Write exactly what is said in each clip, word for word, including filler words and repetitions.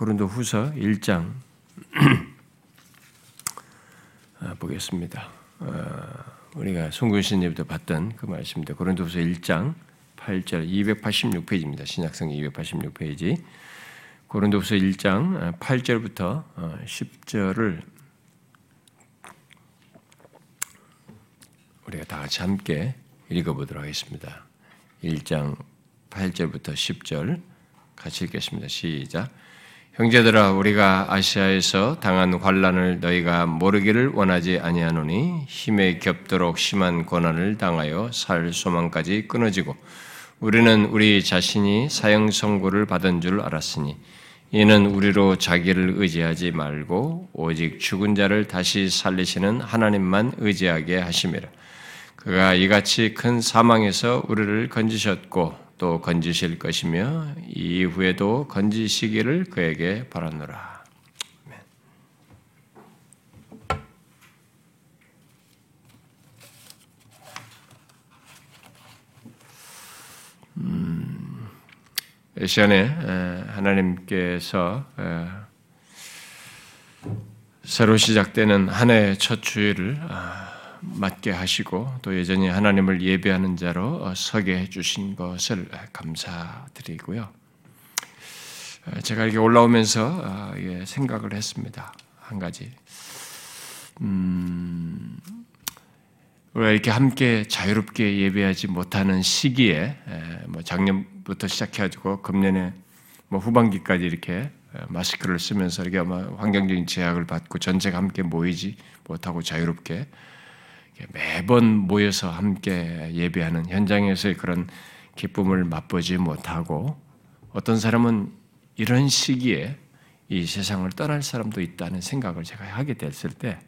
고린도 후서 일 장 아, 보겠습니다. 아, 우리가 송교신님부터 봤던 그 말씀입니다. 고린도 후서 일 장 팔 절 이백팔십육 페이지입니다. 신약성 이백팔십육 페이지 고린도 후서 일 장 팔 절부터 십 절을 우리가 다 같이 함께 읽어보도록 하겠습니다. 일 장 팔 절부터 십 절 같이 읽겠습니다. 시작. 형제들아 우리가 아시아에서 당한 환난을 너희가 모르기를 원하지 아니하노니 힘에 겹도록 심한 고난을 당하여 살 소망까지 끊어지고 우리는 우리 자신이 사형 선고를 받은 줄 알았으니 이는 우리로 자기를 의지하지 말고 오직 죽은 자를 다시 살리시는 하나님만 의지하게 하심이라. 그가 이같이 큰 사망에서 우리를 건지셨고 또 건지실 것이며 이후에도 건지시기를 그에게 바라노라. 아멘. 음, 이 시간에 하나님께서 새로 시작되는 한 해의 첫 주일을 맞게 하시고 또 여전히 하나님을 예배하는 자로 서게 해주신 것을 감사드리고요. 제가 이렇게 올라오면서 생각을 했습니다. 한 가지. 음, 우리가 이렇게 함께 자유롭게 예배하지 못하는 시기에 뭐 작년부터 시작해가지고 금년에 뭐 후반기까지 이렇게 마스크를 쓰면서 이렇게 아마 환경적인 제약을 받고 전체가 함께 모이지 못하고 자유롭게 매번 모여서 함께 예배하는 현장에서의 그런 기쁨을 맛보지 못하고 어떤 사람은 이런 시기에 이 세상을 떠날 사람도 있다는 생각을 제가 하게 됐을 때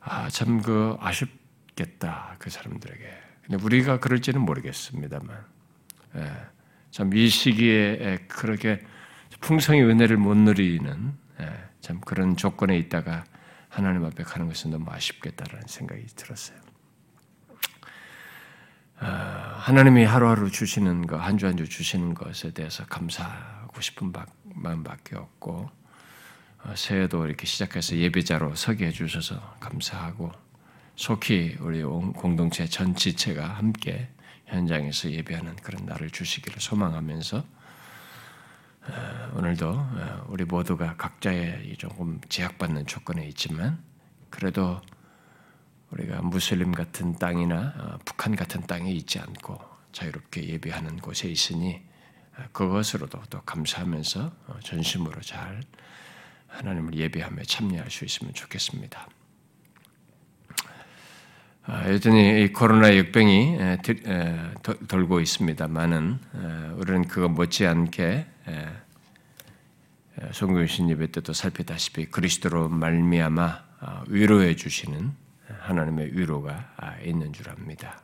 아, 참 그 아쉽겠다 그 사람들에게. 근데 우리가 그럴지는 모르겠습니다만 예, 참 이 시기에 그렇게 풍성히 은혜를 못 누리는 예, 참 그런 조건에 있다가 하나님 앞에 가는 것은 너무 아쉽겠다라는 생각이 들었어요. 하나님이 하루하루 주시는 것, 한 주 한 주 주시는 것에 대해서 감사하고 싶은 마음밖에 없고 새해도 이렇게 시작해서 예배자로 서게 해주셔서 감사하고 속히 우리 공동체 전체가 함께 현장에서 예배하는 그런 날을 주시기를 소망하면서 오늘도 우리 모두가 각자의 조금 제약받는 조건에 있지만 그래도 우리가 무슬림 같은 땅이나 북한 같은 땅에 있지 않고 자유롭게 예배하는 곳에 있으니 그것으로도 또 감사하면서 전심으로 잘 하나님을 예배하며 참여할 수 있으면 좋겠습니다. 여전히 이 코로나 역병이 돌고 있습니다만은 우리는 그거 못지않게 송교신 예배 때도 살피다시피 그리스도로 말미암아 위로해 주시는 하나님의 위로가 있는 줄 압니다.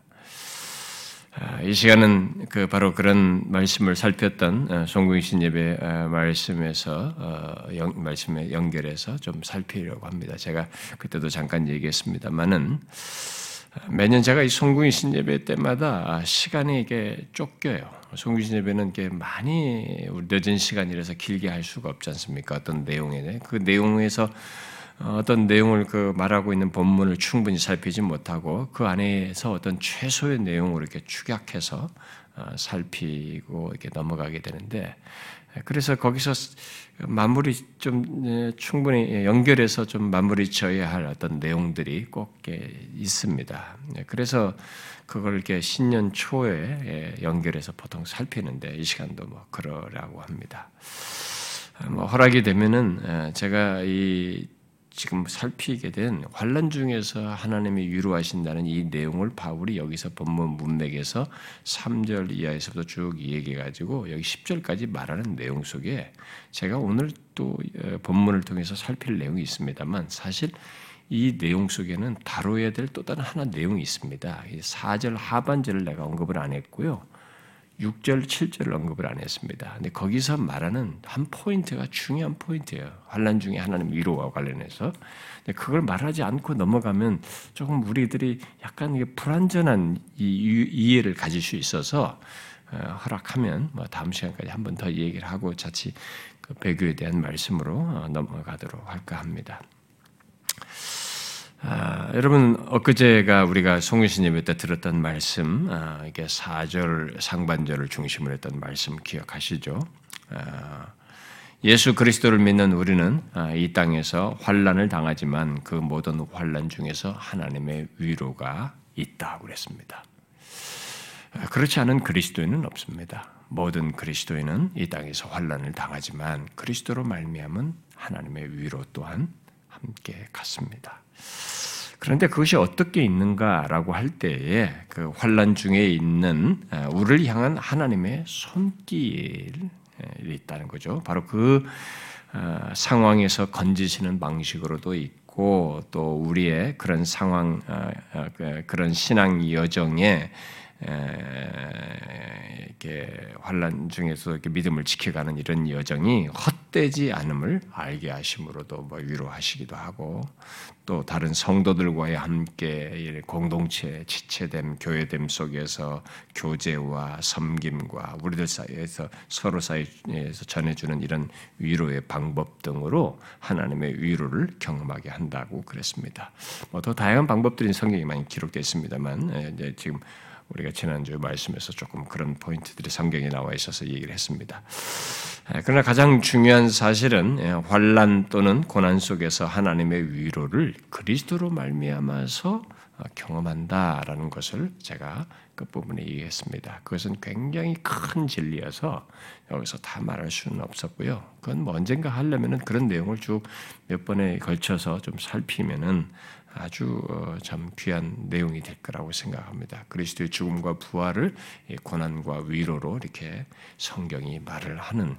이 시간은 그 바로 그런 말씀을 살폈던 송교신 예배 말씀에서 연, 말씀에 연결해서 좀 살피려고 합니다. 제가 그때도 잠깐 얘기했습니다만은. 매년 제가 이 송구신 예배 때마다 시간이 이게 쫓겨요. 송구신 예배는 이게 많이 늦은 시간이라서 길게 할 수가 없지 않습니까? 어떤 내용에 그 내용에서 어떤 내용을 그 말하고 있는 본문을 충분히 살피지 못하고 그 안에서 어떤 최소의 내용으로 이렇게 축약해서 살피고 이렇게 넘어가게 되는데 그래서 거기서 마무리 좀 충분히 연결해서 좀 마무리 쳐야 할 어떤 내용들이 꼭 있습니다. 그래서 그걸 이렇게 신년 초에 연결해서 보통 살피는데 이 시간도 뭐 그러라고 합니다. 뭐 허락이 되면은 제가 이 지금 살피게 된 환난 중에서 하나님이 위로하신다는 이 내용을 바울이 여기서 본문 문맥에서 삼 절 이하에서부터 쭉 얘기해가지고 여기 십 절까지 말하는 내용 속에 제가 오늘 또 본문을 통해서 살필 내용이 있습니다만 사실 이 내용 속에는 다뤄야 될 또 다른 하나 내용이 있습니다. 사 절 하반절을 내가 언급을 안 했고요. 육 절, 칠 절을 언급을 안 했습니다. 근데 거기서 말하는 한 포인트가 중요한 포인트예요. 환난 중에 하나님 위로와 관련해서. 근데 그걸 말하지 않고 넘어가면 조금 우리들이 약간 이게 불완전한 이, 이해를 가질 수 있어서 허락하면 뭐 다음 시간까지 한 번 더 얘기를 하고 자칫 그 배교에 대한 말씀으로 넘어가도록 할까 합니다. 아, 여러분 엊그제가 우리가 송유신님 그때 들었던 말씀, 아, 이게 사 절 상반절을 중심으로 했던 말씀 기억하시죠? 아, 예수 그리스도를 믿는 우리는 이 땅에서 환난을 당하지만 그 모든 환난 중에서 하나님의 위로가 있다고 그랬습니다. 그렇지 않은 그리스도인은 없습니다. 모든 그리스도인은 이 땅에서 환난을 당하지만 그리스도로 말미암은 하나님의 위로 또한 함께 갔습니다. 그런데 그것이 어떻게 있는가라고 할 때에 그 환난 중에 있는 우리를 향한 하나님의 손길이 있다는 거죠. 바로 그 상황에서 건지시는 방식으로도 있고 또 우리의 그런 상황, 그런 신앙 여정에 이렇게 환난 중에서 이렇게 믿음을 지켜가는 이런 여정이 헛되지 않음을 알게 하심으로도 뭐 위로하시기도 하고 또 다른 성도들과의 함께 공동체 지체됨, 교회됨 속에서 교제와 섬김과 우리들 사이에서 서로 사이에서 전해주는 이런 위로의 방법 등으로 하나님의 위로를 경험하게 한다고 그랬습니다. 뭐 더 다양한 방법들이 성경에 많이 기록되어 있습니다만 이제 지금 우리가 지난주 말씀에서 조금 그런 포인트들이 성경에 나와 있어서 얘기를 했습니다. 그러나 가장 중요한 사실은 환난 또는 고난 속에서 하나님의 위로를 그리스도로 말미암아서 경험한다라는 것을 제가 끝부분에 얘기했습니다. 그것은 굉장히 큰 진리여서 여기서 다 말할 수는 없었고요. 그건 뭐 언젠가 하려면은 그런 내용을 쭉 몇 번에 걸쳐서 좀 살피면은 아주 참 귀한 내용이 될 거라고 생각합니다. 그리스도의 죽음과 부활을 고난과 위로로 이렇게 성경이 말을 하는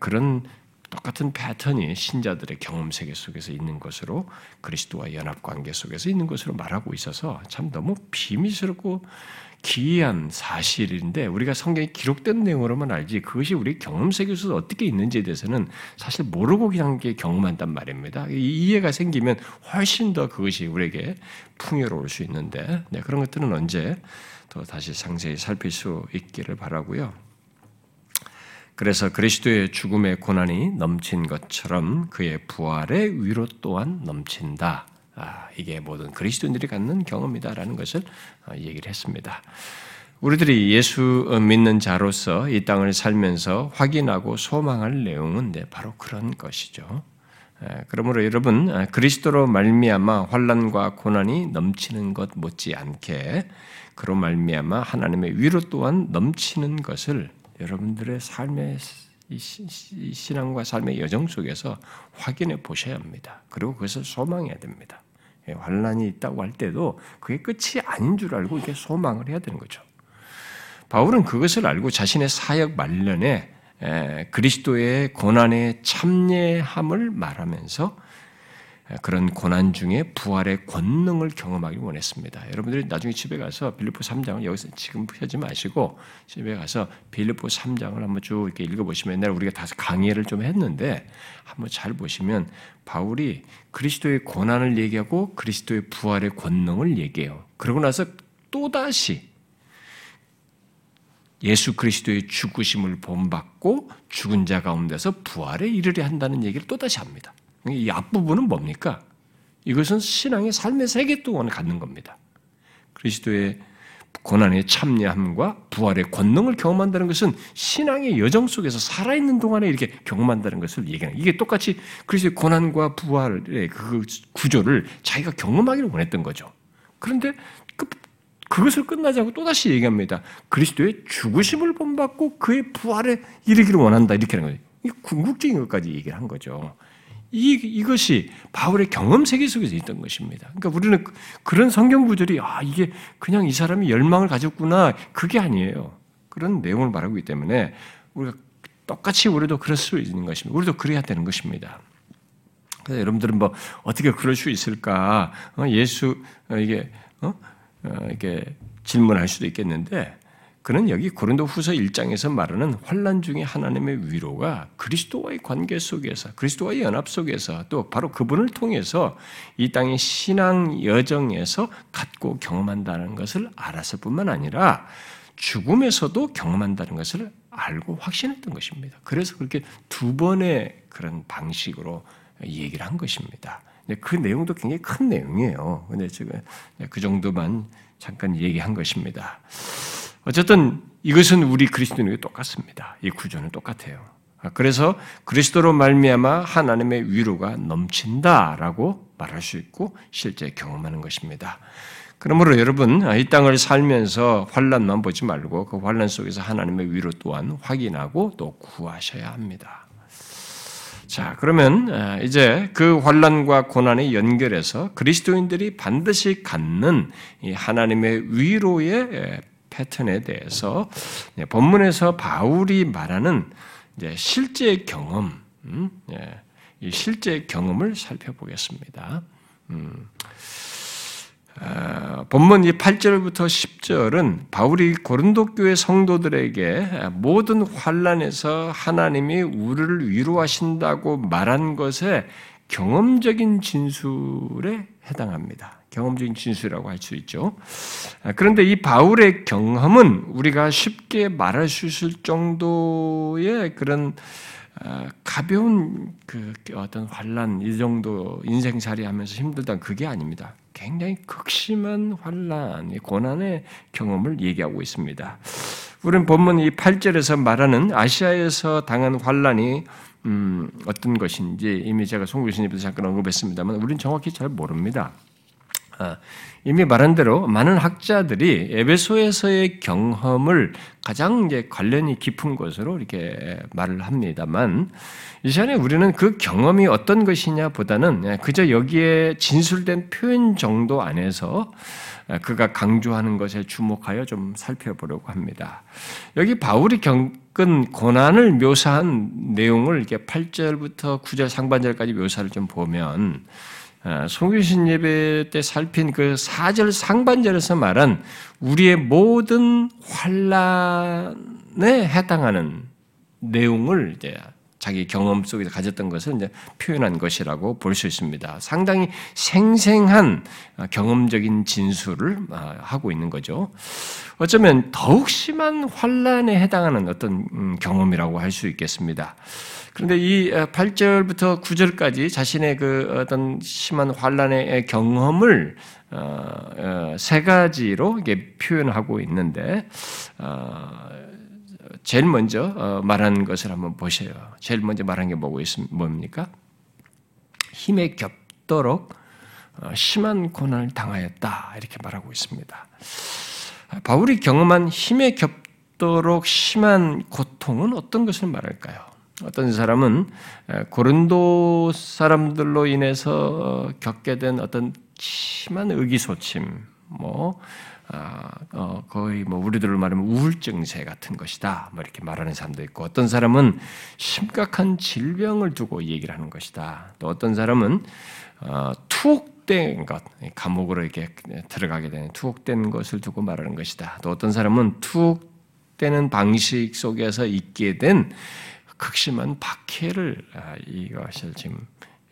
그런 똑같은 패턴이 신자들의 경험 세계 속에서 있는 것으로 그리스도와 연합 관계 속에서 있는 것으로 말하고 있어서 참 너무 비밀스럽고 기이한 사실인데 우리가 성경에 기록된 내용으로만 알지 그것이 우리 경험 세계에서 어떻게 있는지에 대해서는 사실 모르고 그냥 경험한단 말입니다. 이해가 생기면 훨씬 더 그것이 우리에게 풍요로울 수 있는데 네, 그런 것들은 언제 더 다시 상세히 살필 수 있기를 바라고요. 그래서 그리스도의 죽음의 고난이 넘친 것처럼 그의 부활의 위로 또한 넘친다. 아, 이게 모든 그리스도인들이 갖는 경험이다라는 것을 얘기를 했습니다. 우리들이 예수 믿는 자로서 이 땅을 살면서 확인하고 소망할 내용은 네, 바로 그런 것이죠. 그러므로 여러분 그리스도로 말미암아 환난과 고난이 넘치는 것 못지않게 그로 말미암아 하나님의 위로 또한 넘치는 것을 여러분들의 삶의 신앙과 삶의 여정 속에서 확인해 보셔야 합니다. 그리고 그것을 소망해야 됩니다. 환난이 있다고 할 때도 그게 끝이 아닌 줄 알고 이게 소망을 해야 되는 거죠. 바울은 그것을 알고 자신의 사역 말년에 그리스도의 고난의 참여함을 말하면서 그런 고난 중에 부활의 권능을 경험하길 원했습니다. 여러분들이 나중에 집에 가서 빌립보 삼 장을 여기서 지금 펴지 마시고 집에 가서 빌립보 삼 장을 한번 쭉 이렇게 읽어보시면 옛날에 우리가 다 강의를 좀 했는데 한번 잘 보시면 바울이 그리스도의 고난을 얘기하고 그리스도의 부활의 권능을 얘기해요. 그러고 나서 또다시 예수 그리스도의 죽으심을 본받고 죽은 자 가운데서 부활에 이르려 한다는 얘기를 또다시 합니다. 이 앞부분은 뭡니까? 이것은 신앙의 삶의 세계 또한 갖는 겁니다. 그리스도의 고난의 참여함과 부활의 권능을 경험한다는 것은 신앙의 여정 속에서 살아있는 동안에 이렇게 경험한다는 것을 얘기하는 이게 똑같이 그리스도의 고난과 부활의 그 구조를 자기가 경험하기를 원했던 거죠. 그런데 그, 그것을 끝나지 않고 또다시 얘기합니다. 그리스도의 죽으심을 본받고 그의 부활에 이르기를 원한다 이렇게 하는 거죠. 이게 궁극적인 것까지 얘기를 한 거죠. 이, 이것이 바울의 경험 세계 속에서 있던 것입니다. 그러니까 우리는 그런 성경 구절이 아 이게 그냥 이 사람이 열망을 가졌구나 그게 아니에요. 그런 내용을 말하고 있기 때문에 우리가 똑같이 우리도 그럴 수 있는 것입니다. 우리도 그래야 되는 것입니다. 그래서 여러분들은 뭐 어떻게 그럴 수 있을까? 어, 예수 어, 이게 어? 어, 이게 질문할 수도 있겠는데. 그는 여기 고린도후서 일 장에서 말하는 환난 중에 하나님의 위로가 그리스도와의 관계 속에서 그리스도와의 연합 속에서 또 바로 그분을 통해서 이 땅의 신앙 여정에서 갖고 경험한다는 것을 알았을 뿐만 아니라 죽음에서도 경험한다는 것을 알고 확신했던 것입니다. 그래서 그렇게 두 번의 그런 방식으로 얘기를 한 것입니다. 근데 그 내용도 굉장히 큰 내용이에요. 근데 지금 그 정도만 잠깐 얘기한 것입니다. 어쨌든 이것은 우리 그리스도인에게 똑같습니다. 이 구조는 똑같아요. 그래서 그리스도로 말미암아 하나님의 위로가 넘친다라고 말할 수 있고 실제 경험하는 것입니다. 그러므로 여러분, 이 땅을 살면서 환난만 보지 말고 그 환난 속에서 하나님의 위로 또한 확인하고 또 구하셔야 합니다. 자, 그러면 이제 그 환난과 고난에 연결해서 그리스도인들이 반드시 갖는 이 하나님의 위로의 패턴에 대해서 본문에서 바울이 말하는 이제 실제 경험, 음, 예, 이 실제 경험을 살펴보겠습니다. 음. 어, 본문 이 팔 절부터 십 절은 바울이 고린도 교회 성도들에게 모든 환난에서 하나님이 우리를 위로하신다고 말한 것에 경험적인 진술에 해당합니다. 경험적인 진술이라고 할 수 있죠. 그런데 이 바울의 경험은 우리가 쉽게 말할 수 있을 정도의 그런 가벼운 그 어떤 환난, 이 정도 인생살이 하면서 힘들다는 그게 아닙니다. 굉장히 극심한 환난, 고난의 경험을 얘기하고 있습니다. 우리는 본문 이 팔 절에서 말하는 아시아에서 당한 환난이 음, 어떤 것인지 이미 제가 송구 교수님께서 잠깐 언급했습니다만 우리는 정확히 잘 모릅니다. 아, 이미 말한 대로 많은 학자들이 에베소에서의 경험을 가장 이제 관련이 깊은 것으로 이렇게 말을 합니다만, 이 시간에 우리는 그 경험이 어떤 것이냐 보다는 그저 여기에 진술된 표현 정도 안에서 그가 강조하는 것에 주목하여 좀 살펴보려고 합니다. 여기 바울이 겪은 고난을 묘사한 내용을 이렇게 팔 절부터 구 절 상반절까지 묘사를 좀 보면, 송교신 예배 때 살핀 그 사 절 상반절에서 말한 우리의 모든 환난에 해당하는 내용을 이제 자기 경험 속에서 가졌던 것을 이제 표현한 것이라고 볼 수 있습니다. 상당히 생생한 경험적인 진술을 하고 있는 거죠. 어쩌면 더욱 심한 환난에 해당하는 어떤 경험이라고 할 수 있겠습니다. 그런데 이 팔 절부터 구 절까지 자신의 그 어떤 심한 환난의 경험을 세 가지로 이렇게 표현하고 있는데, 제일 먼저 말한 것을 한번 보세요. 제일 먼저 말한 게 뭐고 뭡니까? 힘에 겹도록 심한 고난을 당하였다, 이렇게 말하고 있습니다. 바울이 경험한 힘에 겹도록 심한 고통은 어떤 것을 말할까요? 어떤 사람은 고린도 사람들로 인해서 겪게 된 어떤 심한 의기소침, 뭐 아, 어, 거의 뭐 우리들로 말하면 우울증세 같은 것이다, 뭐 이렇게 말하는 사람도 있고, 어떤 사람은 심각한 질병을 두고 얘기를 하는 것이다. 또 어떤 사람은 어, 투옥된 것, 감옥으로 이렇게 들어가게 되는 투옥된 것을 두고 말하는 것이다. 또 어떤 사람은 투옥되는 방식 속에서 있게 된 극심한 박해를 아, 이것을 지금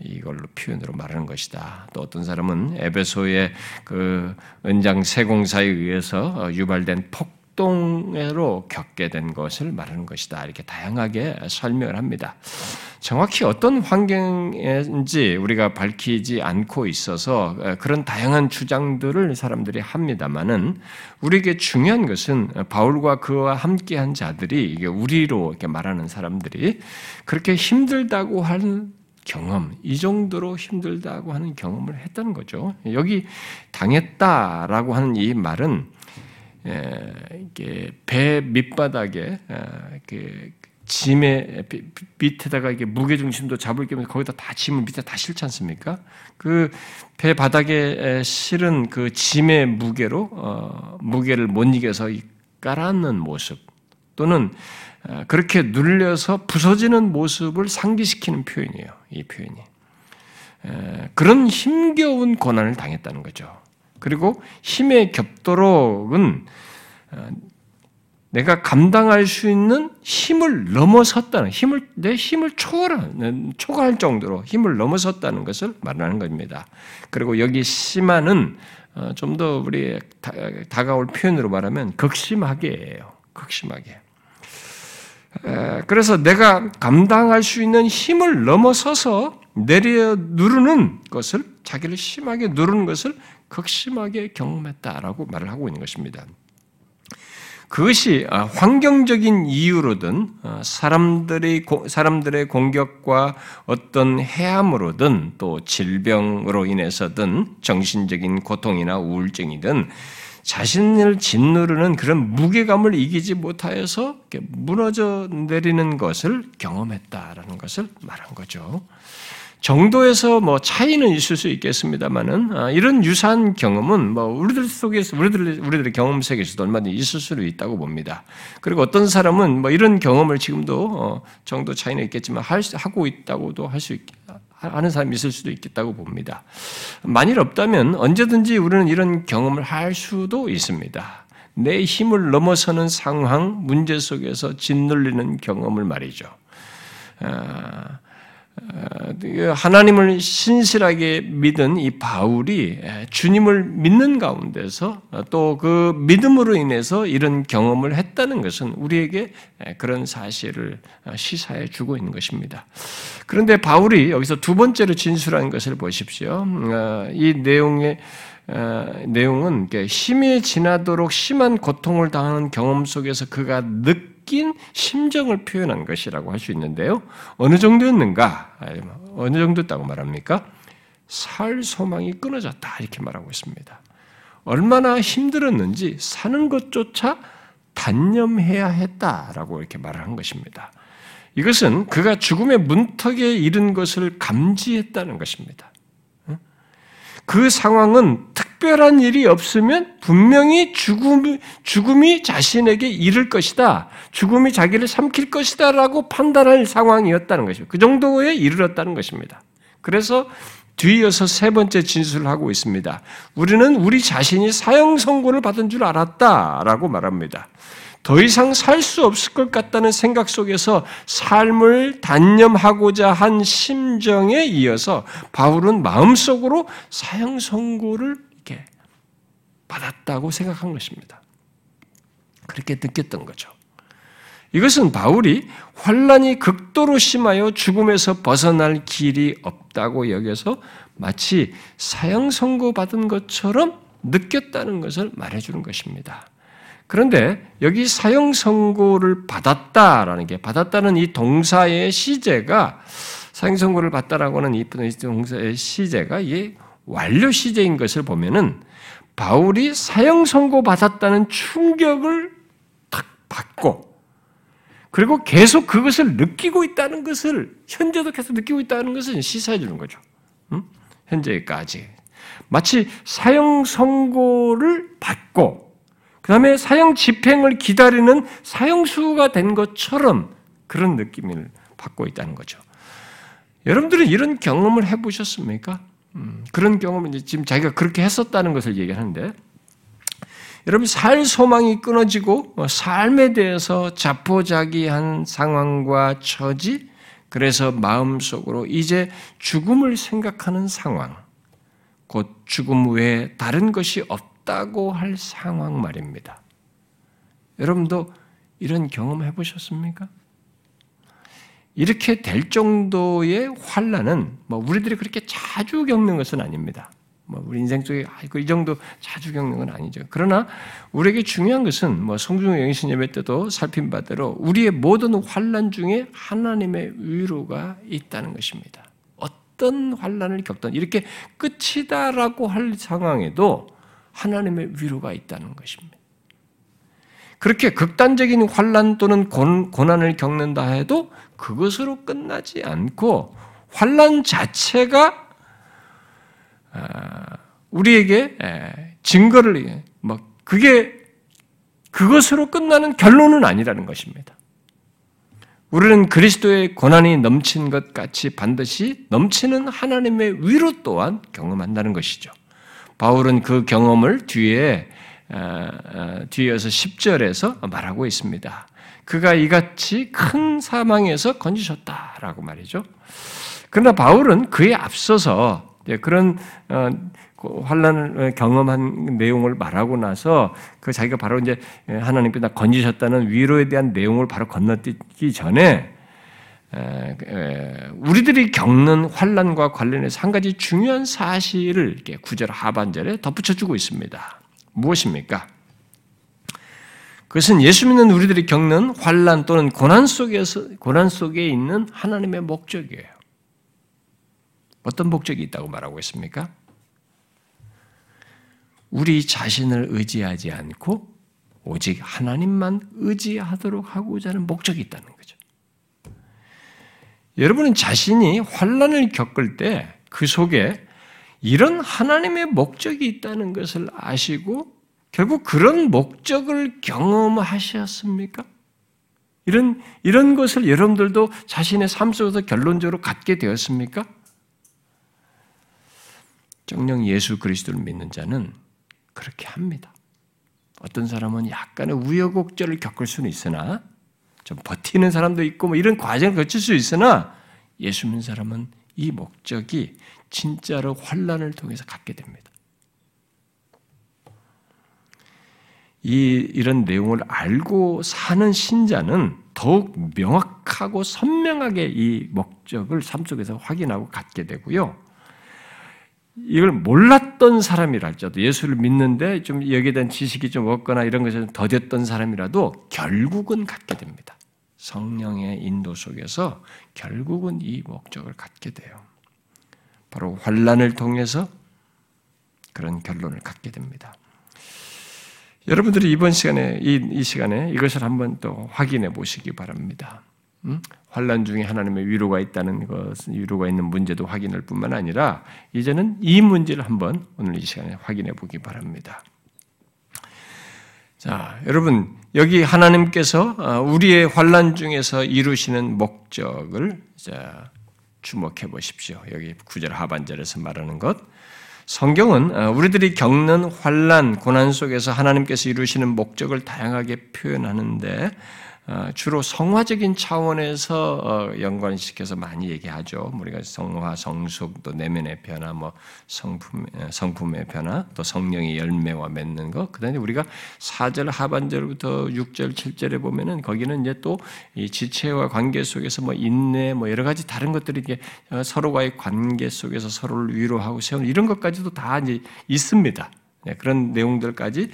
이걸로 표현으로 말하는 것이다. 또 어떤 사람은 에베소의 그 은장 세공사에 의해서 유발된 폭동으로 겪게 된 것을 말하는 것이다. 이렇게 다양하게 설명을 합니다. 정확히 어떤 환경인지 우리가 밝히지 않고 있어서 그런 다양한 주장들을 사람들이 합니다만은, 우리에게 중요한 것은 바울과 그와 함께한 자들이, 이게 우리로 이렇게 말하는 사람들이 그렇게 힘들다고 할 경험, 이 정도로 힘들다고 하는 경험을 했다는 거죠. 여기 당했다라고 하는 이 말은 이게 배 밑바닥에 이렇게 짐의 밑에다가 이게 무게 중심도 잡을 겸 거기다 다 짐을 밑에 다 실지 않습니까? 그 배 바닥에 실은 그 짐의 무게로 어, 무게를 못 이겨서 깔아앉는 모습, 또는 그렇게 눌려서 부서지는 모습을 상기시키는 표현이에요, 이 표현이. 그런 힘겨운 고난을 당했다는 거죠. 그리고 힘에 겹도록은 내가 감당할 수 있는 힘을 넘어섰다는, 힘을, 내 힘을 초월한, 초과할 정도로 힘을 넘어섰다는 것을 말하는 겁니다. 그리고 여기 심한은 좀 더 우리 다가올 표현으로 말하면 극심하게예요. 극심하게. 그래서 내가 감당할 수 있는 힘을 넘어서서 내려 누르는 것을, 자기를 심하게 누르는 것을 극심하게 경험했다라고 말을 하고 있는 것입니다. 그것이 환경적인 이유로든 사람들의, 사람들의 공격과 어떤 해함으로든 또 질병으로 인해서든 정신적인 고통이나 우울증이든 자신을 짓누르는 그런 무게감을 이기지 못하여서 무너져 내리는 것을 경험했다라는 것을 말한 거죠. 정도에서 뭐 차이는 있을 수 있겠습니다만은 아, 이런 유사한 경험은 뭐 우리들 속에서 우리들 우리들의 경험 세계에서도 얼마든지 있을 수 있다고 봅니다. 그리고 어떤 사람은 뭐 이런 경험을 지금도 어, 정도 차이는 있겠지만 할, 하고 있다고도 할 수 있다. 하는 사람이 있을 수도 있겠다고 봅니다. 만일 없다면 언제든지 우리는 이런 경험을 할 수도 있습니다. 내 힘을 넘어서는 상황, 문제 속에서 짓눌리는 경험을 말이죠. 아, 하나님을 신실하게 믿은 이 바울이 주님을 믿는 가운데서 또 그 믿음으로 인해서 이런 경험을 했다는 것은 우리에게 그런 사실을 시사해 주고 있는 것입니다. 그런데 바울이 여기서 두 번째로 진술한 것을 보십시오. 이 내용의 내용은 힘이 지나도록 심한 고통을 당하는 경험 속에서 그가 느 낀 심정을 표현한 것이라고 할 수 있는데요. 어느 정도였는가? 어느 정도였다고 말합니까? 살 소망이 끊어졌다 이렇게 말하고 있습니다. 얼마나 힘들었는지 사는 것조차 단념해야 했다라고 이렇게 말을 한 것입니다. 이것은 그가 죽음의 문턱에 이른 것을 감지했다는 것입니다. 그 상황은 특별한 일이 없으면 분명히 죽음, 죽음이 자신에게 이를 것이다. 죽음이 자기를 삼킬 것이다. 라고 판단할 상황이었다는 것입니다. 그 정도에 이르렀다는 것입니다. 그래서 뒤이어서 세 번째 진술을 하고 있습니다. 우리는 우리 자신이 사형 선고를 받은 줄 알았다. 라고 말합니다. 더 이상 살 수 없을 것 같다는 생각 속에서 삶을 단념하고자 한 심정에 이어서 바울은 마음속으로 사형 선고를 이렇게 받았다고 생각한 것입니다. 그렇게 느꼈던 거죠. 이것은 바울이 환란이 극도로 심하여 죽음에서 벗어날 길이 없다고 여겨서 마치 사형 선고 받은 것처럼 느꼈다는 것을 말해주는 것입니다. 그런데 여기 사형 선고를 받았다라는 게 받았다는 이 동사의 시제가 사형 선고를 받다라고 하는 이 동사의 시제가 이게 완료 시제인 것을 보면은 바울이 사형 선고 받았다는 충격을 딱 받고 그리고 계속 그것을 느끼고 있다는 것을 현재도 계속 느끼고 있다는 것을 시사해 주는 거죠. 음? 현재까지 마치 사형 선고를 받고 그 다음에 사형 집행을 기다리는 사형수가 된 것처럼 그런 느낌을 받고 있다는 거죠. 여러분들은 이런 경험을 해보셨습니까? 음, 그런 경험은 이제 지금 자기가 그렇게 했었다는 것을 얘기하는데 여러분 살 소망이 끊어지고 삶에 대해서 자포자기한 상황과 처지 그래서 마음속으로 이제 죽음을 생각하는 상황 곧 죽음 외에 다른 것이 없다. 다고 할 상황 말입니다. 여러분도 이런 경험 해보셨습니까? 이렇게 될 정도의 환란은 뭐 우리들이 그렇게 자주 겪는 것은 아닙니다. 뭐 우리 인생 속에 이 정도 자주 겪는 건 아니죠. 그러나 우리에게 중요한 것은 뭐 성중 영신 예배 때도 살핀 바대로 우리의 모든 환란 중에 하나님의 위로가 있다는 것입니다. 어떤 환란을 겪든 이렇게 끝이다라고 할 상황에도 하나님의 위로가 있다는 것입니다. 그렇게 극단적인 환란 또는 고난을 겪는다 해도 그것으로 끝나지 않고 환란 자체가 우리에게 증거를 막 그게 그것으로 끝나는 결론은 아니라는 것입니다. 우리는 그리스도의 고난이 넘친 것 같이 반드시 넘치는 하나님의 위로 또한 경험한다는 것이죠. 바울은 그 경험을 뒤에 뒤에서 십 절에서 말하고 있습니다. 그가 이같이 큰 사망에서 건지셨다라고 말이죠. 그러나 바울은 그에 앞서서 그런 환난을 경험한 내용을 말하고 나서 그 자기가 바로 이제 하나님께 다 건지셨다는 위로에 대한 내용을 바로 건너뛰기 전에 우리들이 겪는 환난과 관련해서 한 가지 중요한 사실을 이렇게 구절 하반절에 덧붙여주고 있습니다. 무엇입니까? 그것은 예수 믿는 우리들이 겪는 환난 또는 고난 속에서 고난 속에 있는 하나님의 목적이에요. 어떤 목적이 있다고 말하고 있습니까? 우리 자신을 의지하지 않고 오직 하나님만 의지하도록 하고자 하는 목적이 있다는 거죠. 여러분은 자신이 환난을 겪을 때 그 속에 이런 하나님의 목적이 있다는 것을 아시고 결국 그런 목적을 경험하셨습니까? 이런 이런 것을 여러분들도 자신의 삶 속에서 결론적으로 갖게 되었습니까? 정녕 예수 그리스도를 믿는 자는 그렇게 합니다. 어떤 사람은 약간의 우여곡절을 겪을 수는 있으나 좀 버티는 사람도 있고 뭐 이런 과정을 거칠 수 있으나 예수 믿는 사람은 이 목적이 진짜로 환난을 통해서 갖게 됩니다. 이 이런 내용을 알고 사는 신자는 더욱 명확하고 선명하게 이 목적을 삶 속에서 확인하고 갖게 되고요. 이걸 몰랐던 사람이랄지라도 예수를 믿는데 좀 여기에 대한 지식이 좀 없거나 이런 것에 더뎠던 사람이라도 결국은 갖게 됩니다. 성령의 인도 속에서 결국은 이 목적을 갖게 돼요. 바로 환난을 통해서 그런 결론을 갖게 됩니다. 여러분들이 이번 시간에 이, 이 시간에 이것을 한번 또 확인해 보시기 바랍니다. 음? 환난 중에 하나님의 위로가 있다는 것, 위로가 있는 문제도 확인할 뿐만 아니라 이제는 이 문제를 한번 오늘 이 시간에 확인해 보기 바랍니다. 자, 여러분 여기 하나님께서 우리의 환난 중에서 이루시는 목적을 자, 주목해 보십시오. 여기 구절 하반절에서 말하는 것. 성경은 우리들이 겪는 환난, 고난 속에서 하나님께서 이루시는 목적을 다양하게 표현하는데 주로 성화적인 차원에서 연관시켜서 많이 얘기하죠. 우리가 성화, 성숙, 또 내면의 변화, 뭐 성품, 성품의 변화, 또 성령의 열매와 맺는 것. 그다음에 우리가 사 절 하반절부터 육 절, 칠 절에 보면은 거기는 이제 또 이 지체와 관계 속에서 뭐 인내, 뭐 여러 가지 다른 것들이 이게 서로와의 관계 속에서 서로를 위로하고 세우는 이런 것까지도 다 이제 있습니다. 그런 내용들까지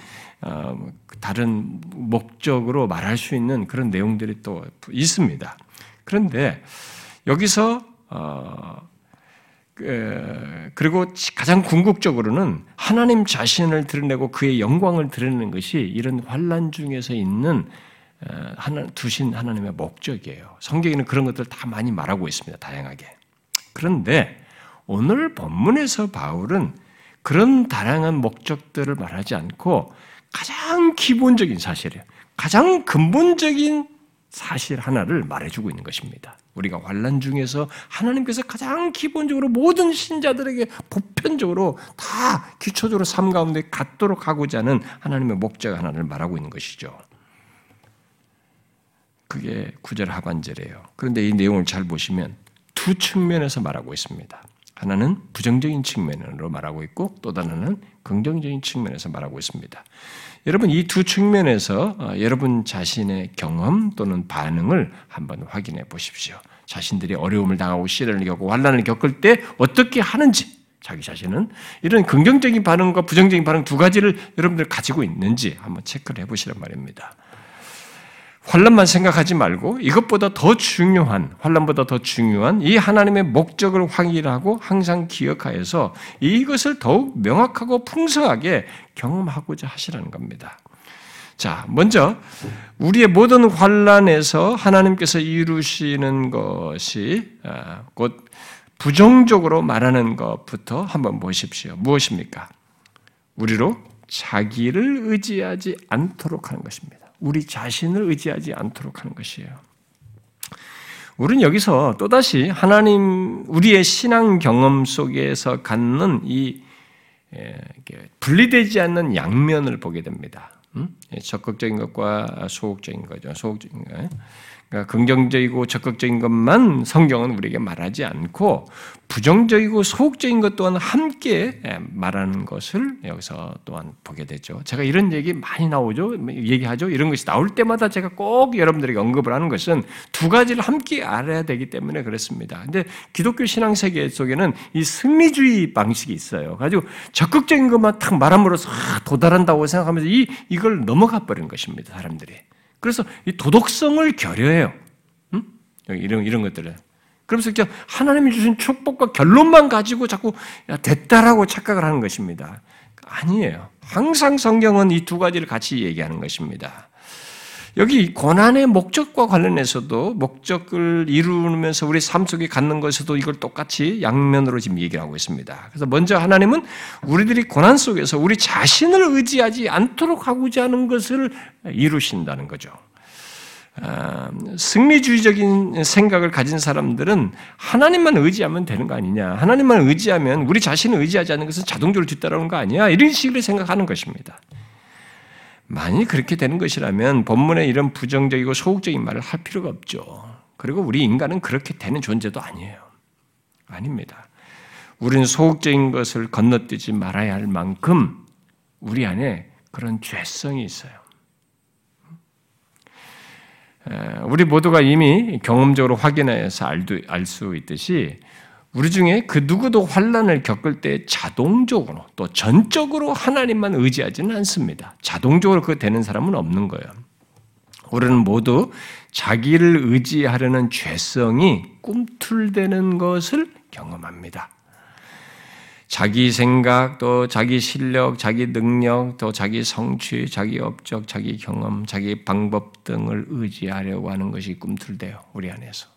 다른 목적으로 말할 수 있는 그런 내용들이 또 있습니다. 그런데 여기서 그리고 가장 궁극적으로는 하나님 자신을 드러내고 그의 영광을 드러내는 것이 이런 환난 중에서 있는 하나, 두신 하나님의 목적이에요. 성경에는 그런 것들을 다 많이 말하고 있습니다. 다양하게. 그런데 오늘 본문에서 바울은 그런 다양한 목적들을 말하지 않고 가장 기본적인 사실이에요. 가장 근본적인 사실 하나를 말해주고 있는 것입니다. 우리가 환난 중에서 하나님께서 가장 기본적으로 모든 신자들에게 보편적으로 다 기초적으로 삶 가운데 갖도록 하고자 하는 하나님의 목적 하나를 말하고 있는 것이죠. 그게 구절 하반절이에요. 그런데 이 내용을 잘 보시면 두 측면에서 말하고 있습니다. 하나는 부정적인 측면으로 말하고 있고 또 다른 하나는 긍정적인 측면에서 말하고 있습니다. 여러분 이 두 측면에서 여러분 자신의 경험 또는 반응을 한번 확인해 보십시오. 자신들이 어려움을 당하고 시련을 겪고 환난을 겪을 때 어떻게 하는지 자기 자신은 이런 긍정적인 반응과 부정적인 반응 두 가지를 여러분들 가지고 있는지 한번 체크를 해보시란 말입니다. 환난만 생각하지 말고 이것보다 더 중요한, 환난보다 더 중요한 이 하나님의 목적을 확인하고 항상 기억하여서 이것을 더욱 명확하고 풍성하게 경험하고자 하시라는 겁니다. 자, 먼저 우리의 모든 환난에서 하나님께서 이루시는 것이 곧 부정적으로 말하는 것부터 한번 보십시오. 무엇입니까? 우리로 자기를 의지하지 않도록 하는 것입니다. 우리 자신을 의지하지 않도록 하는 것이에요. 우리는 여기서 또다시 하나님, 우리의 신앙 경험 속에서 갖는 이 분리되지 않는 양면을 보게 됩니다. 음? 적극적인 것과 소극적인 거죠. 소극적인 거. 그러니까 긍정적이고 적극적인 것만 성경은 우리에게 말하지 않고 부정적이고 소극적인 것 또한 함께 말하는 것을 여기서 또한 보게 되죠. 제가 이런 얘기 많이 나오죠. 얘기하죠. 이런 것이 나올 때마다 제가 꼭 여러분들에게 언급을 하는 것은 두 가지를 함께 알아야 되기 때문에 그렇습니다. 근데 기독교 신앙 세계 속에는 이 승리주의 방식이 있어요. 가지고 적극적인 것만 탁 말함으로써 도달한다고 생각하면서 이 이걸 넘어가 버린 것입니다. 사람들이. 그래서 이 도덕성을 결여해요. 응? 이런 이런 것들은. 그러면서 그냥 하나님이 주신 축복과 결론만 가지고 자꾸 야, 됐다라고 착각을 하는 것입니다. 아니에요. 항상 성경은 이 두 가지를 같이 얘기하는 것입니다. 여기 고난의 목적과 관련해서도 목적을 이루면서 우리 삶 속에 갖는 것에서도 이걸 똑같이 양면으로 지금 얘기를 하고 있습니다. 그래서 먼저 하나님은 우리들이 고난 속에서 우리 자신을 의지하지 않도록 하고자 하는 것을 이루신다는 거죠. 승리주의적인 생각을 가진 사람들은 하나님만 의지하면 되는 거 아니냐. 하나님만 의지하면 우리 자신을 의지하지 않는 것은 자동적으로 뒤따라오는 거 아니야. 이런 식으로 생각하는 것입니다. 만일 그렇게 되는 것이라면 본문에 이런 부정적이고 소극적인 말을 할 필요가 없죠. 그리고 우리 인간은 그렇게 되는 존재도 아니에요. 아닙니다. 우리는 소극적인 것을 건너뛰지 말아야 할 만큼 우리 안에 그런 죄성이 있어요. 우리 모두가 이미 경험적으로 확인해서 알 수 있듯이 우리 중에 그 누구도 환난을 겪을 때 자동적으로 또 전적으로 하나님만 의지하지는 않습니다. 자동적으로 그거 되는 사람은 없는 거예요. 우리는 모두 자기를 의지하려는 죄성이 꿈틀대는 것을 경험합니다. 자기 생각, 또 자기 실력, 자기 능력, 또 자기 성취, 자기 업적, 자기 경험, 자기 방법 등을 의지하려고 하는 것이 꿈틀대요. 우리 안에서.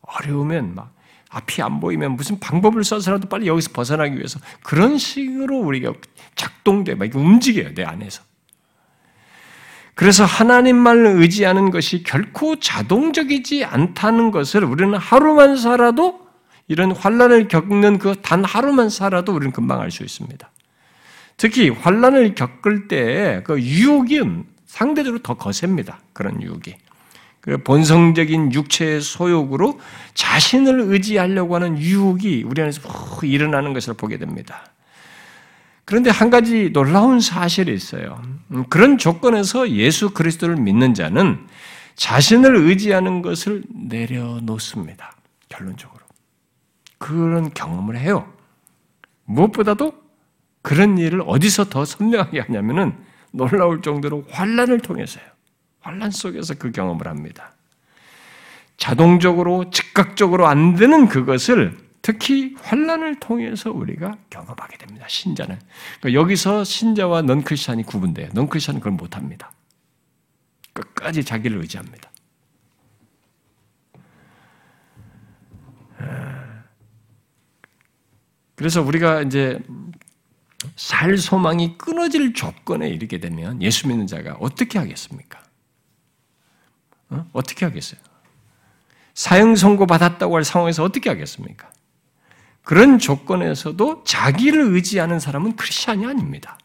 어려우면 막 앞이 안 보이면 무슨 방법을 써서라도 빨리 여기서 벗어나기 위해서 그런 식으로 우리가 작동돼, 막 움직여요, 내 안에서. 그래서 하나님만을 의지하는 것이 결코 자동적이지 않다는 것을 우리는 하루만 살아도 이런 환난을 겪는 그 단 하루만 살아도 우리는 금방 알 수 있습니다. 특히 환난을 겪을 때 그 유혹은 상대적으로 더 거셉니다. 그런 유혹이. 그 본성적인 육체의 소욕으로 자신을 의지하려고 하는 유혹이 우리 안에서 푹 일어나는 것을 보게 됩니다. 그런데 한 가지 놀라운 사실이 있어요. 그런 조건에서 예수 그리스도를 믿는 자는 자신을 의지하는 것을 내려놓습니다. 결론적으로. 그런 경험을 해요. 무엇보다도 그런 일을 어디서 더 선명하게 하냐면은 놀라울 정도로 환난을 통해서요. 환란 속에서 그 경험을 합니다. 자동적으로 즉각적으로 안 되는 그것을 특히 환란을 통해서 우리가 경험하게 됩니다. 신자는. 그러니까 여기서 신자와 넌크리스찬이 구분돼요. 넌크리스찬은 그걸 못합니다. 끝까지 자기를 의지합니다. 그래서 우리가 이제 살 소망이 끊어질 조건에 이르게 되면 예수 믿는 자가 어떻게 하겠습니까? 어떻게 하겠어요? 사형 선고 받았다고 할 상황에서 어떻게 하겠습니까? 그런 조건에서도 자기를 의지하는 사람은 크리스찬이 아닙니다.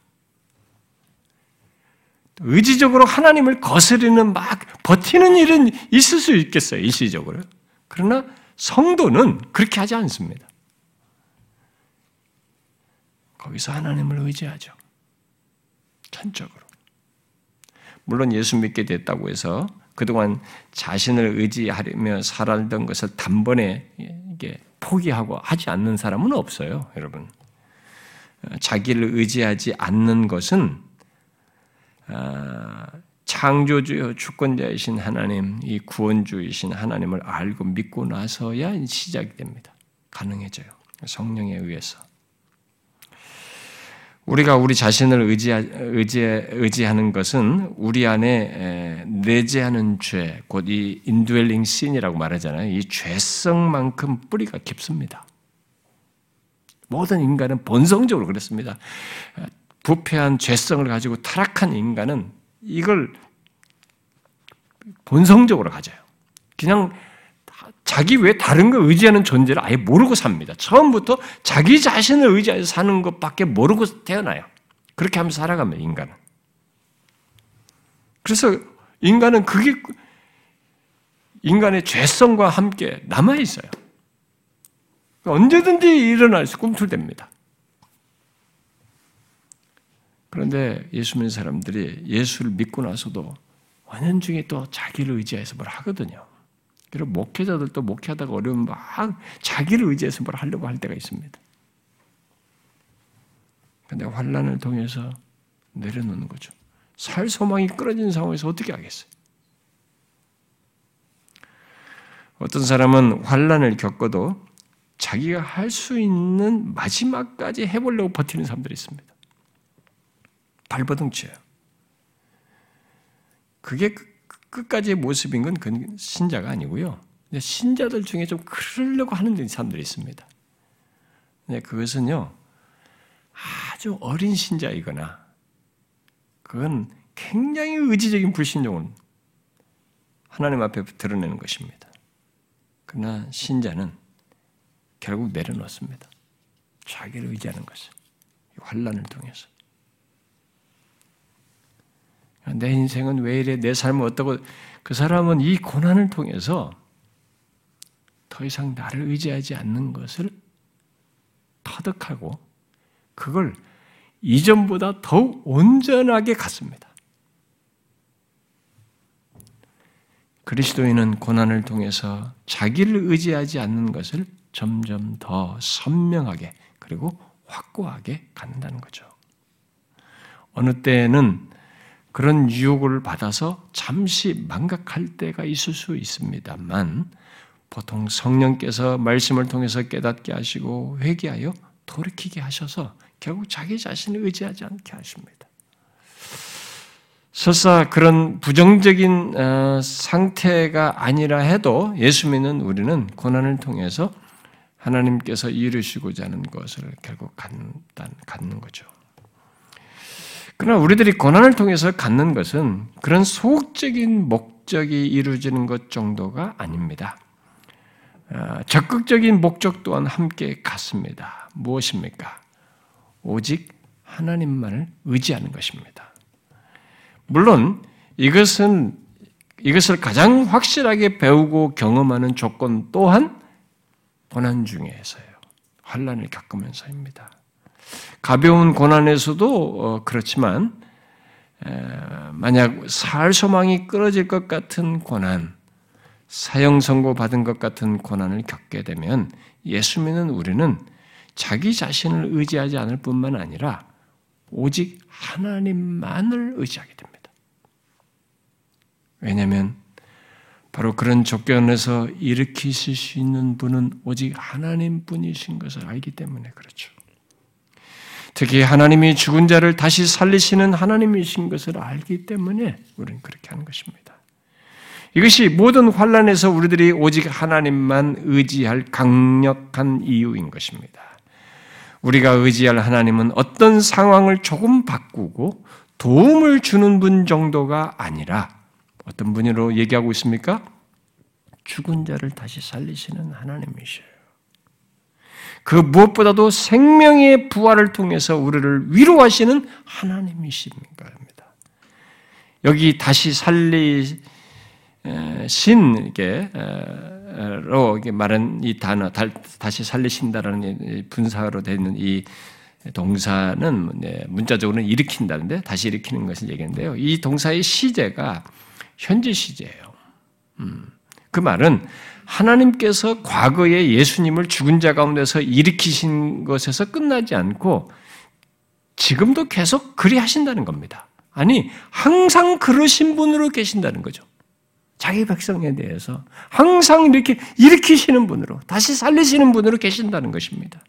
의지적으로 하나님을 거스르는 막 버티는 일은 있을 수 있겠어요. 일시적으로. 그러나 성도는 그렇게 하지 않습니다. 거기서 하나님을 의지하죠. 전적으로. 물론 예수 믿게 됐다고 해서 그동안 자신을 의지하려며 살았던 것을 단번에 이게 포기하고 하지 않는 사람은 없어요, 여러분. 자기를 의지하지 않는 것은 창조주여 주권자이신 하나님, 이 구원주이신 하나님을 알고 믿고 나서야 시작이 됩니다. 가능해져요. 성령에 의해서. 우리가 우리 자신을 의지, 의지, 의지하는 것은 우리 안에 내재하는 죄, 곧 이 인드웰링 신이라고 말하잖아요. 이 죄성만큼 뿌리가 깊습니다. 모든 인간은 본성적으로 그렇습니다. 부패한 죄성을 가지고 타락한 인간은 이걸 본성적으로 가져요. 그냥 자기 외에 다른 걸 의지하는 존재를 아예 모르고 삽니다. 처음부터 자기 자신을 의지해서 사는 것밖에 모르고 태어나요. 그렇게 하면서 살아가면 인간은. 그래서 인간은 그게 인간의 죄성과 함께 남아있어요. 언제든지 일어날 수 꿈틀댑니다. 그런데 예수 믿는 사람들이 예수를 믿고 나서도 완연 중에 또 자기를 의지해서 뭘 하거든요. 그리고 목회자들도 목회하다가 어려우면 막 자기를 의지해서 뭘 하려고 할 때가 있습니다. 근데 환난을 통해서 내려놓는 거죠. 살 소망이 끊어진 상황에서 어떻게 하겠어요? 어떤 사람은 환난을 겪어도 자기가 할 수 있는 마지막까지 해보려고 버티는 사람들이 있습니다. 발버둥쳐요. 그게 끝까지의 모습인 건 신자가 아니고요. 신자들 중에 좀 그러려고 하는 사람들이 있습니다. 그것은요, 아주 어린 신자이거나, 그건 굉장히 의지적인 불신종은 하나님 앞에 드러내는 것입니다. 그러나 신자는 결국 내려놓습니다. 자기를 의지하는 것을, 환난을 통해서. 내 인생은 왜 이래? 내 삶은 어떻고? 그 사람은 이 고난을 통해서 더 이상 나를 의지하지 않는 것을 터득하고 그걸 이전보다 더욱 온전하게 갖습니다. 그리스도인은 고난을 통해서 자기를 의지하지 않는 것을 점점 더 선명하게 그리고 확고하게 갖는다는 거죠. 어느 때에는 그런 유혹을 받아서 잠시 망각할 때가 있을 수 있습니다만 보통 성령께서 말씀을 통해서 깨닫게 하시고 회개하여 돌이키게 하셔서 결국 자기 자신을 의지하지 않게 하십니다. 설사 그런 부정적인 상태가 아니라 해도 예수 믿는 우리는 고난을 통해서 하나님께서 이루시고자 하는 것을 결국 갖는 거죠. 그러나 우리들이 고난을 통해서 갖는 것은 그런 소극적인 목적이 이루어지는 것 정도가 아닙니다. 적극적인 목적 또한 함께 갖습니다. 무엇입니까? 오직 하나님만을 의지하는 것입니다. 물론 이것은 이것을 가장 확실하게 배우고 경험하는 조건 또한 고난 중에서요, 환난을 겪으면서입니다. 가벼운 고난에서도 그렇지만 만약 살 소망이 끊어질 것 같은 고난, 사형 선고 받은 것 같은 고난을 겪게 되면 예수 믿는 우리는 자기 자신을 의지하지 않을 뿐만 아니라 오직 하나님만을 의지하게 됩니다. 왜냐하면 바로 그런 조건에서 일으키실 수 있는 분은 오직 하나님뿐이신 것을 알기 때문에 그렇죠. 특히 하나님이 죽은 자를 다시 살리시는 하나님이신 것을 알기 때문에 우리는 그렇게 하는 것입니다. 이것이 모든 환난에서 우리들이 오직 하나님만 의지할 강력한 이유인 것입니다. 우리가 의지할 하나님은 어떤 상황을 조금 바꾸고 도움을 주는 분 정도가 아니라 어떤 분으로 얘기하고 있습니까? 죽은 자를 다시 살리시는 하나님이셔요. 그 무엇보다도 생명의 부활을 통해서 우리를 위로하시는 하나님이십니다. 여기 다시 살리신게로 말한 이 단어, 다시 살리신다라는 분사로 되어 있는 이 동사는 문자적으로는 일으킨다는데 다시 일으키는 것을 얘기하는데요. 이 동사의 시제가 현재 시제예요. 음. 그 말은 하나님께서 과거에 예수님을 죽은 자 가운데서 일으키신 것에서 끝나지 않고 지금도 계속 그리 하신다는 겁니다. 아니, 항상 그러신 분으로 계신다는 거죠. 자기 백성에 대해서 항상 이렇게 일으키시는 분으로, 다시 살리시는 분으로 계신다는 것입니다.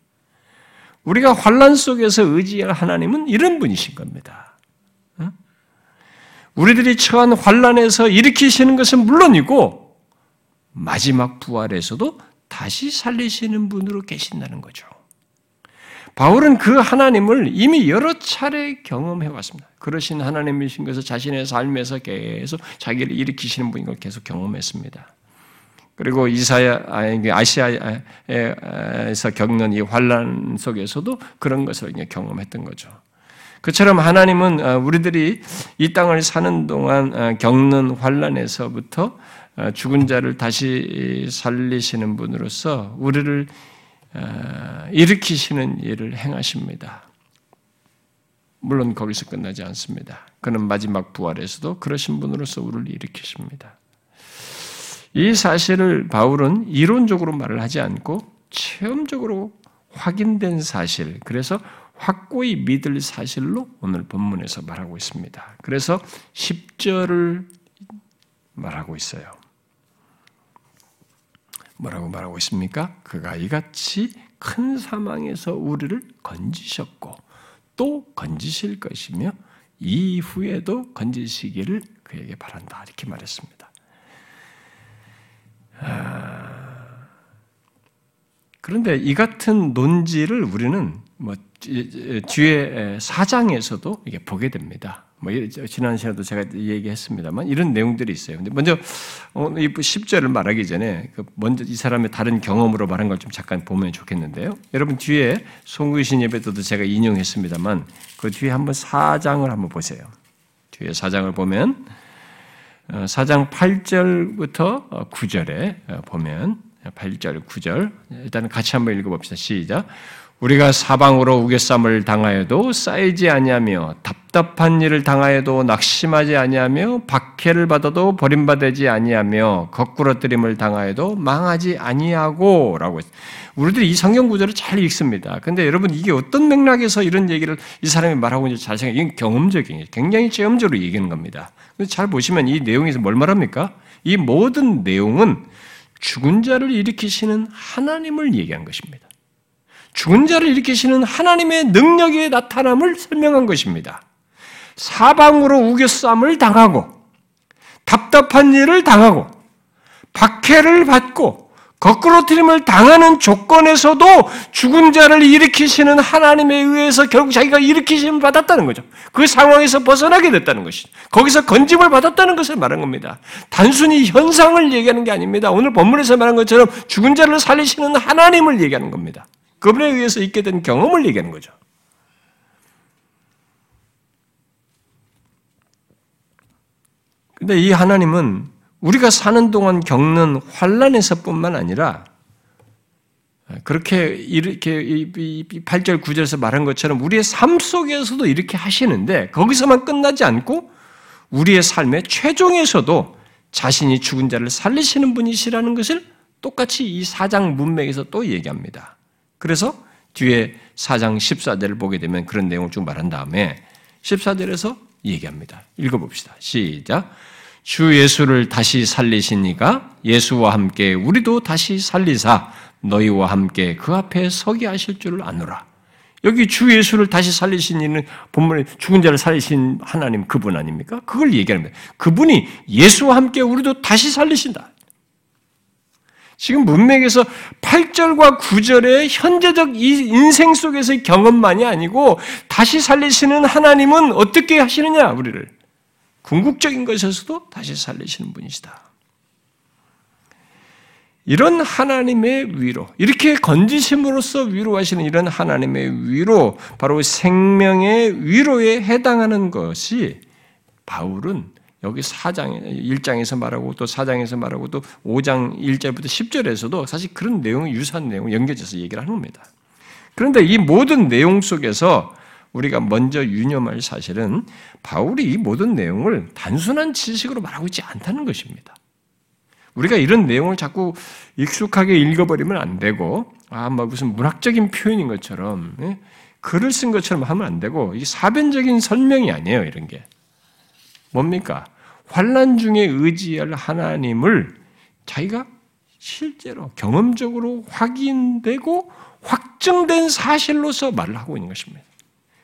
우리가 환난 속에서 의지할 하나님은 이런 분이신 겁니다. 우리들이 처한 환난에서 일으키시는 것은 물론이고 마지막 부활에서도 다시 살리시는 분으로 계신다는 거죠. 바울은 그 하나님을 이미 여러 차례 경험해 왔습니다. 그러신 하나님이신 것을 자신의 삶에서 계속 자기를 일으키시는 분인 걸 계속 경험했습니다. 그리고 이사야에게 아시아에서 겪는 이 환란 속에서도 그런 것을 경험했던 거죠. 그처럼 하나님은 우리들이 이 땅을 사는 동안 겪는 환란에서부터 죽은 자를 다시 살리시는 분으로서 우리를 일으키시는 일을 행하십니다. 물론 거기서 끝나지 않습니다. 그는 마지막 부활에서도 그러신 분으로서 우리를 일으키십니다. 이 사실을 바울은 이론적으로 말을 하지 않고 체험적으로 확인된 사실, 그래서 확고히 믿을 사실로 오늘 본문에서 말하고 있습니다. 그래서 십 절을 말하고 있어요. 뭐라고 말하고 있습니까? 그가 이같이 큰 사망에서 우리를 건지셨고 또 건지실 것이며 이후에도 건지시기를 그에게 바란다. 이렇게 말했습니다. 그런데 이 같은 논지를 우리는 뭐 뒤에 사 장에서도 이게 보게 됩니다. 뭐 지난 시간에도 제가 얘기했습니다만 이런 내용들이 있어요. 근데 먼저 이 십 절을 말하기 전에 먼저 이 사람의 다른 경험으로 말한 걸 좀 잠깐 보면 좋겠는데요. 여러분 뒤에 송구신 예배도도 제가 인용했습니다만 그 뒤에 한번 사 장을 한번 보세요. 뒤에 사 장을 보면 사 장 팔 절부터 구 절에 보면 팔 절, 구 절 일단 같이 한번 읽어봅시다. 시작. 우리가 사방으로 우겨쌈을 당하여도 쌓이지 아니하며 답답한 일을 당하여도 낙심하지 아니하며 박해를 받아도 버림받지 아니하며 거꾸러뜨림을 당하여도 망하지 아니하고 라고 우리들이 이 성경 구절을 잘 읽습니다. 그런데 여러분 이게 어떤 맥락에서 이런 얘기를 이 사람이 말하고 있는지 잘 생각해요. 이건 경험적인, 굉장히 체험적으로 얘기하는 겁니다. 잘 보시면 이 내용에서 뭘 말합니까? 이 모든 내용은 죽은 자를 일으키시는 하나님을 얘기한 것입니다. 죽은 자를 일으키시는 하나님의 능력의 나타남을 설명한 것입니다. 사방으로 우겨쌈을 당하고 답답한 일을 당하고 박해를 받고 거꾸러뜨림을 당하는 조건에서도 죽은 자를 일으키시는 하나님에 의해서 결국 자기가 일으키심을 받았다는 거죠. 그 상황에서 벗어나게 됐다는 것이죠. 거기서 건짐을 받았다는 것을 말한 겁니다. 단순히 현상을 얘기하는 게 아닙니다. 오늘 본문에서 말한 것처럼 죽은 자를 살리시는 하나님을 얘기하는 겁니다. 그분에 의해서 있게 된 경험을 얘기하는 거죠. 그런데 이 하나님은 우리가 사는 동안 겪는 환란에서뿐만 아니라 그렇게 이렇게 팔 절, 구 절에서 말한 것처럼 우리의 삶 속에서도 이렇게 하시는데 거기서만 끝나지 않고 우리의 삶의 최종에서도 자신이 죽은 자를 살리시는 분이시라는 것을 똑같이 이 사장 문맥에서 또 얘기합니다. 그래서 뒤에 사 장 십사 절을 보게 되면 그런 내용을 쭉 말한 다음에 십사 절에서 얘기합니다. 읽어봅시다. 시작. 주 예수를 다시 살리시니가 예수와 함께 우리도 다시 살리사 너희와 함께 그 앞에 서게 하실 줄을 아노라. 여기 주 예수를 다시 살리신 이는 본문에 죽은 자를 살리신 하나님 그분 아닙니까? 그걸 얘기합니다. 그분이 예수와 함께 우리도 다시 살리신다. 지금 문맥에서 팔 절과 구 절의 현재적 인생 속에서의 경험만이 아니고 다시 살리시는 하나님은 어떻게 하시느냐 우리를 궁극적인 것에서도 다시 살리시는 분이시다. 이런 하나님의 위로, 이렇게 건지심으로써 위로하시는 이런 하나님의 위로, 바로 생명의 위로에 해당하는 것이 바울은 여기 사 장, 일 장에서 말하고 또 사 장에서 말하고 또 오 장 일 절부터 십 절에서도 사실 그런 내용이 유사한 내용을 연결해서 얘기를 하는 겁니다. 그런데 이 모든 내용 속에서 우리가 먼저 유념할 사실은 바울이 이 모든 내용을 단순한 지식으로 말하고 있지 않다는 것입니다. 우리가 이런 내용을 자꾸 익숙하게 읽어버리면 안 되고 아, 막 무슨 문학적인 표현인 것처럼 예? 글을 쓴 것처럼 하면 안 되고 이게 사변적인 설명이 아니에요. 이런 게. 뭡니까? 환난 중에 의지할 하나님을 자기가 실제로 경험적으로 확인되고 확증된 사실로서 말을 하고 있는 것입니다.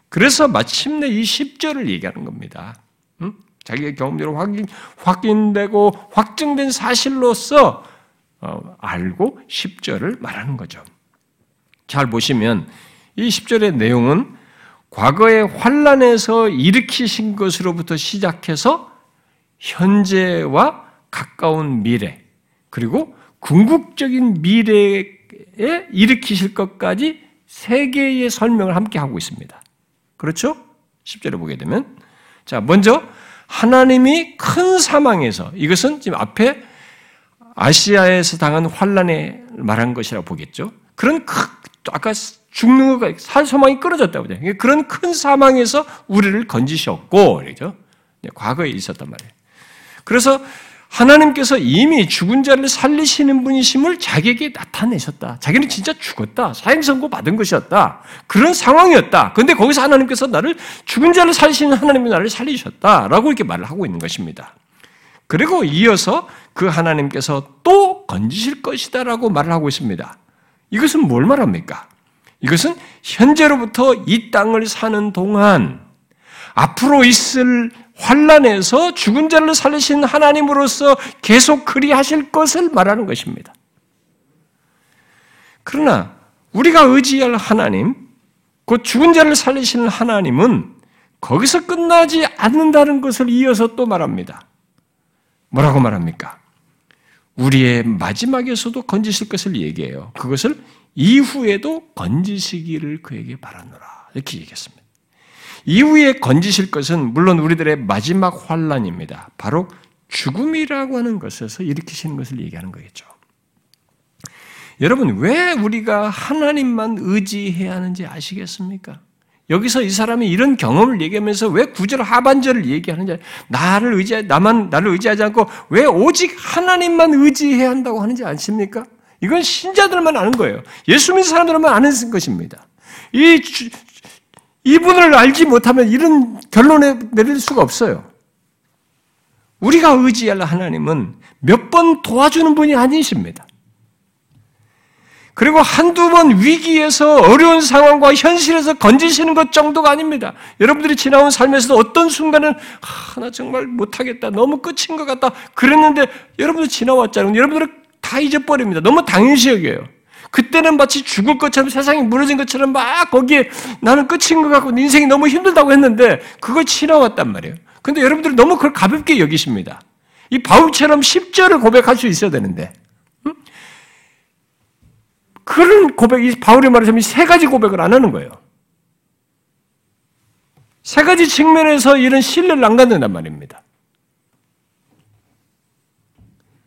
그래서 마침내 이 십 절을 얘기하는 겁니다. 응? 자기의 경험적으로 확인, 확인되고 확증된 사실로서 어, 알고 십 절을 말하는 거죠. 잘 보시면 이 십 절의 내용은 과거의 환란에서 일으키신 것으로부터 시작해서 현재와 가까운 미래, 그리고 궁극적인 미래에 일으키실 것까지 세 개의 설명을 함께 하고 있습니다. 그렇죠? 십 절을 보게 되면, 자, 먼저 하나님이 큰 사망에서, 이것은 지금 앞에 아시아에서 당한 환란에 말한 것이라고 보겠죠. 그런 큰, 아까 죽는 것과 살 소망이 끊어졌다고 그러죠. 그런 큰 사망에서 우리를 건지셨고, 그렇죠? 과거에 있었단 말이에요. 그래서 하나님께서 이미 죽은 자를 살리시는 분이심을 자기에게 나타내셨다. 자기는 진짜 죽었다. 사형 선고 받은 것이었다. 그런 상황이었다. 그런데 거기서 하나님께서 나를 죽은 자를 살리시는 하나님이 나를 살리셨다라고 이렇게 말을 하고 있는 것입니다. 그리고 이어서 그 하나님께서 또 건지실 것이다라고 말을 하고 있습니다. 이것은 뭘 말합니까? 이것은 현재로부터 이 땅을 사는 동안 앞으로 있을 환란에서 죽은 자를 살리신 하나님으로서 계속 그리하실 것을 말하는 것입니다. 그러나 우리가 의지할 하나님, 곧 죽은 자를 살리시는 하나님은 거기서 끝나지 않는다는 것을 이어서 또 말합니다. 뭐라고 말합니까? 우리의 마지막에서도 건지실 것을 얘기해요. 그것을 이후에도 건지시기를 그에게 바라노라. 이렇게 얘기했습니다. 이후에 건지실 것은 물론 우리들의 마지막 환란입니다. 바로 죽음이라고 하는 것에서 일으키시는 것을 얘기하는 거겠죠. 여러분, 왜 우리가 하나님만 의지해야 하는지 아시겠습니까? 여기서 이 사람이 이런 경험을 얘기하면서 왜 구절 하반절을 얘기하는지, 나를 의지 나만 나를 의지하지 않고 왜 오직 하나님만 의지해야 한다고 하는지 아십니까? 이건 신자들만 아는 거예요. 예수 믿는 사람들만 아는 것입니다. 이 주, 이분을 알지 못하면 이런 결론에 내릴 수가 없어요. 우리가 의지할 하나님은 몇 번 도와주는 분이 아니십니다. 그리고 한두 번 위기에서 어려운 상황과 현실에서 건지시는 것 정도가 아닙니다. 여러분들이 지나온 삶에서도 어떤 순간은 아, 나 정말 못하겠다. 너무 끝인 것 같다. 그랬는데 여러분들 지나왔잖아요. 여러분들은 다 잊어버립니다. 너무 당연시 여겨요. 그때는 마치 죽을 것처럼 세상이 무너진 것처럼 막 거기에 나는 끝인 것 같고 인생이 너무 힘들다고 했는데 그걸 지나왔단 말이에요. 그런데 여러분들은 너무 그걸 가볍게 여기십니다. 이 바울처럼 십 절을 고백할 수 있어야 되는데 음? 그런 고백이 바울이 말하자면 세 가지 고백을 안 하는 거예요. 세 가지 측면에서 이런 신뢰를 안 갖는단 말입니다.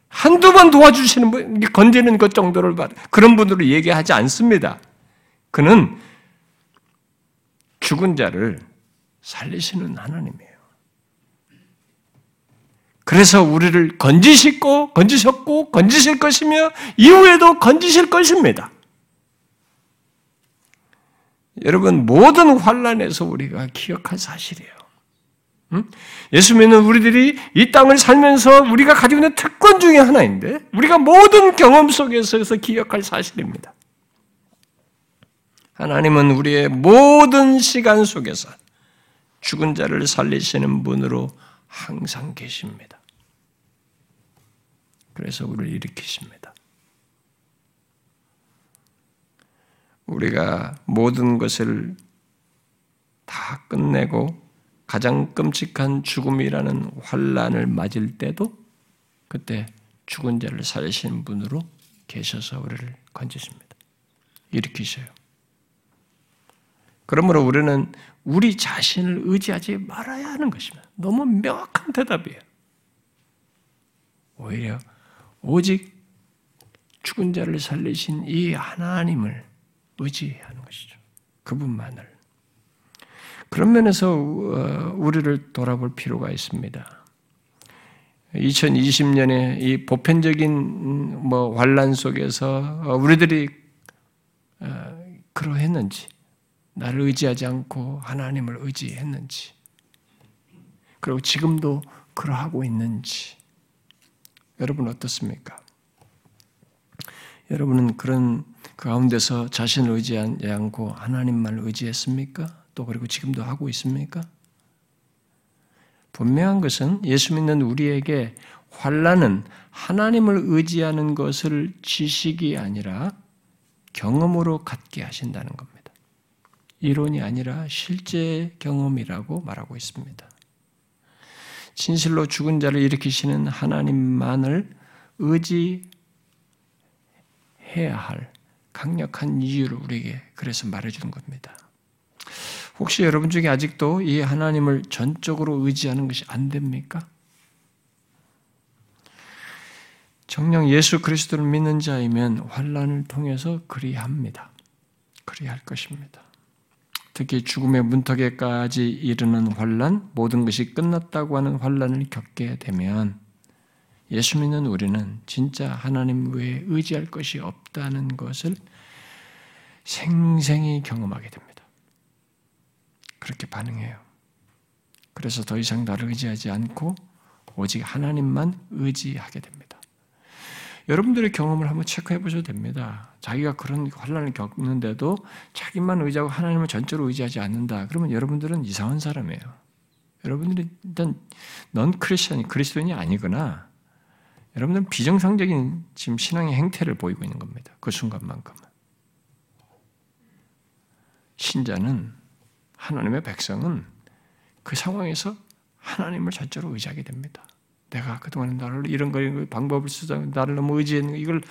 한두 번 도와주시는 분, 건지는 것 정도를 그런 분으로 얘기하지 않습니다. 그는 죽은 자를 살리시는 하나님이에요. 그래서 우리를 건지시고 건지셨고 건지실 것이며 이후에도 건지실 것입니다. 여러분, 모든 환란에서 우리가 기억할 사실이에요. 음? 예수 믿는 우리들이 이 땅을 살면서 우리가 가지고 있는 특권 중에 하나인데 우리가 모든 경험 속에서 기억할 사실입니다. 하나님은 우리의 모든 시간 속에서 죽은 자를 살리시는 분으로 항상 계십니다. 그래서 우리를 일으키십니다. 우리가 모든 것을 다 끝내고 가장 끔찍한 죽음이라는 환란을 맞을 때도 그때 죽은 자를 살리시는 분으로 계셔서 우리를 건지십니다. 일으키셔요. 그러므로 우리는 우리 자신을 의지하지 말아야 하는 것입니다. 너무 명확한 대답이에요. 오히려 오직 죽은 자를 살리신 이 하나님을 의지해야 하는 것이죠. 그분만을. 그런 면에서 우리를 돌아볼 필요가 있습니다. 이천이십 년에 이 보편적인 뭐 환란 속에서 우리들이 그러했는지, 나를 의지하지 않고 하나님을 의지했는지, 그리고 지금도 그러하고 있는지, 여러분 어떻습니까? 여러분은 그런 그 가운데서 자신을 의지하지 않고 하나님만 의지했습니까? 또 그리고 지금도 하고 있습니까? 분명한 것은 예수 믿는 우리에게 환난은 하나님을 의지하는 것을 지식이 아니라 경험으로 갖게 하신다는 겁니다. 이론이 아니라 실제 경험이라고 말하고 있습니다. 진실로 죽은 자를 일으키시는 하나님만을 의지하는 해야 할 강력한 이유를 우리에게 그래서 말해주는 겁니다. 혹시 여러분 중에 아직도 이 하나님을 전적으로 의지하는 것이 안 됩니까? 정녕 예수 그리스도를 믿는 자이면 환난을 통해서 그리합니다. 그리할 것입니다. 특히 죽음의 문턱에까지 이르는 환난, 모든 것이 끝났다고 하는 환난을 겪게 되면 예수 믿는 우리는 진짜 하나님 외에 의지할 것이 없다는 것을 생생히 경험하게 됩니다. 그렇게 반응해요. 그래서 더 이상 나를 의지하지 않고 오직 하나님만 의지하게 됩니다. 여러분들의 경험을 한번 체크해 보셔도 됩니다. 자기가 그런 환난을 겪는데도 자기만 의지하고 하나님을 전적으로 의지하지 않는다. 그러면 여러분들은 이상한 사람이에요. 여러분들이 일단 넌 크리스천이 그리스도인이 아니거나 여러분들은 비정상적인 지금 신앙의 행태를 보이고 있는 겁니다. 그 순간만큼은. 신자는 하나님의 백성은 그 상황에서 하나님을 전적으로 의지하게 됩니다. 내가 그동안 나를 이런 걸 방법을 쓰자 나를 너무 의지했는 이걸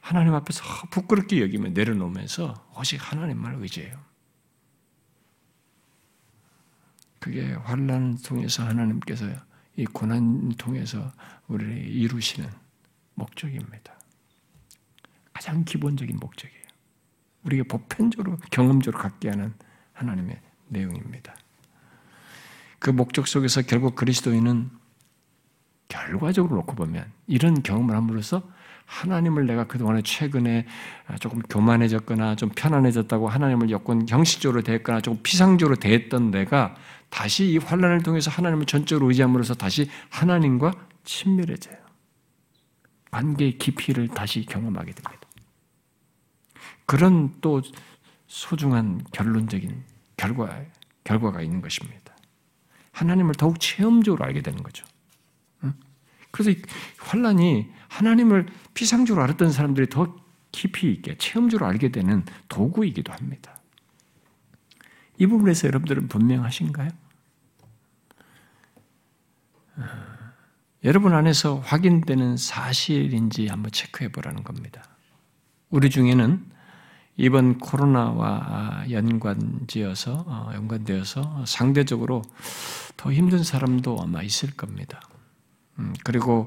하나님 앞에서 부끄럽게 여기며 내려놓으면서 오직 하나님만 의지해요. 그게 환난을 통해서 하나님께서 이 고난을 통해서 우리를 이루시는 목적입니다. 가장 기본적인 목적이에요. 우리가 보편적으로 경험적으로 갖게 하는 하나님의 내용입니다. 그 목적 속에서 결국 그리스도인은 결과적으로 놓고 보면 이런 경험을 함으로써 하나님을 내가 그동안에 최근에 조금 교만해졌거나 좀 편안해졌다고 하나님을 여건 형식적으로 대했거나 조금 피상적으로 대했던 내가 다시 이 환난을 통해서 하나님을 전적으로 의지함으로써 다시 하나님과 친밀해져요. 관계의 깊이를 다시 경험하게 됩니다. 그런 또 소중한 결론적인 결과, 결과가 있는 것입니다. 하나님을 더욱 체험적으로 알게 되는 거죠. 그래서 이 환난이 하나님을 피상적으로 알았던 사람들이 더 깊이 있게 체험적으로 알게 되는 도구이기도 합니다. 이 부분에서 여러분들은 분명하신가요? 여러분 안에서 확인되는 사실인지 한번 체크해 보라는 겁니다. 우리 중에는 이번 코로나와 연관지어서, 연관되어서 상대적으로 더 힘든 사람도 아마 있을 겁니다. 그리고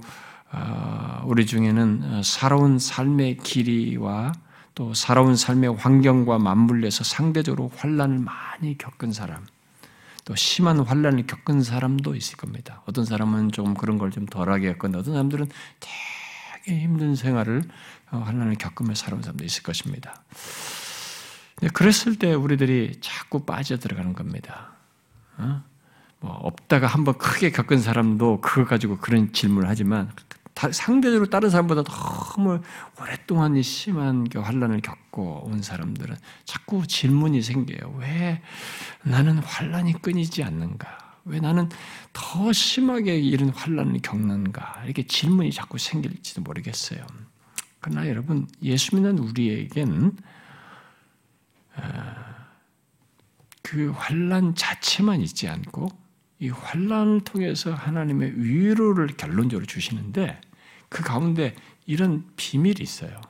우리 중에는 살아온 삶의 길이와 또 살아온 삶의 환경과 맞물려서 상대적으로 환난을 많이 겪은 사람, 또 심한 환난을 겪은 사람도 있을 겁니다. 어떤 사람은 조금 그런 걸 좀 덜하게 겪거나 어떤 사람들은 되게 힘든 생활을 환난을 겪으며 살아온 사람도 있을 것입니다. 그랬을 때 우리들이 자꾸 빠져 들어가는 겁니다. 없다가 한번 크게 겪은 사람도 그거 가지고 그런 질문을 하지만 상대적으로 다른 사람보다 너무 오랫동안 이 심한 환난을 겪고 온 사람들은 자꾸 질문이 생겨요. 왜 나는 환난이 끊이지 않는가? 왜 나는 더 심하게 이런 환난을 겪는가? 이렇게 질문이 자꾸 생길지도 모르겠어요. 그러나 여러분, 예수 믿는 우리에겐 그 환난 자체만 있지 않고 이 환난을 통해서 하나님의 위로를 결론적으로 주시는데 그 가운데 이런 비밀이 있어요.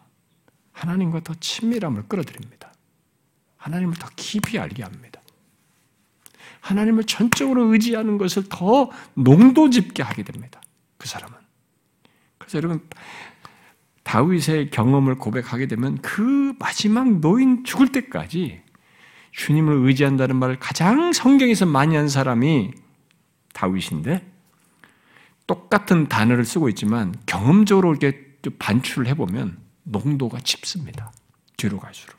하나님과 더 친밀함을 끌어들입니다. 하나님을 더 깊이 알게 합니다. 하나님을 전적으로 의지하는 것을 더 농도 깊게 하게 됩니다. 그 사람은. 그래서 여러분 다윗의 경험을 고백하게 되면 그 마지막 노인 죽을 때까지 주님을 의지한다는 말을 가장 성경에서 많이 한 사람이 다윗인데 똑같은 단어를 쓰고 있지만 경험적으로 이렇게 반출을 해보면 농도가 짙습니다. 뒤로 갈수록.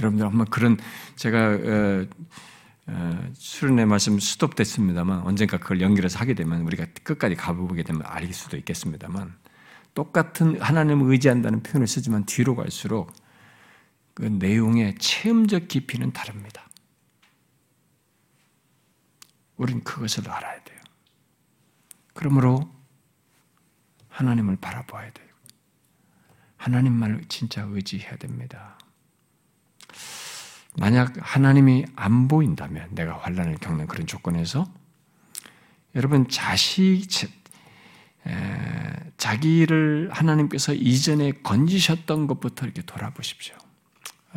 여러분들 한번 그런 제가 수련의 말씀 스톱됐습니다만 언젠가 그걸 연결해서 하게 되면 우리가 끝까지 가보게 되면 알 수도 있겠습니다만 똑같은 하나님을 의지한다는 표현을 쓰지만 뒤로 갈수록 그 내용의 체험적 깊이는 다릅니다. 우린 그것을 알아야 돼요. 그러므로 하나님을 바라봐야 돼요. 하나님만을 진짜 의지해야 됩니다. 만약 하나님이 안 보인다면 내가 환난을 겪는 그런 조건에서 여러분 자식 자기를 하나님께서 이전에 건지셨던 것부터 이렇게 돌아보십시오.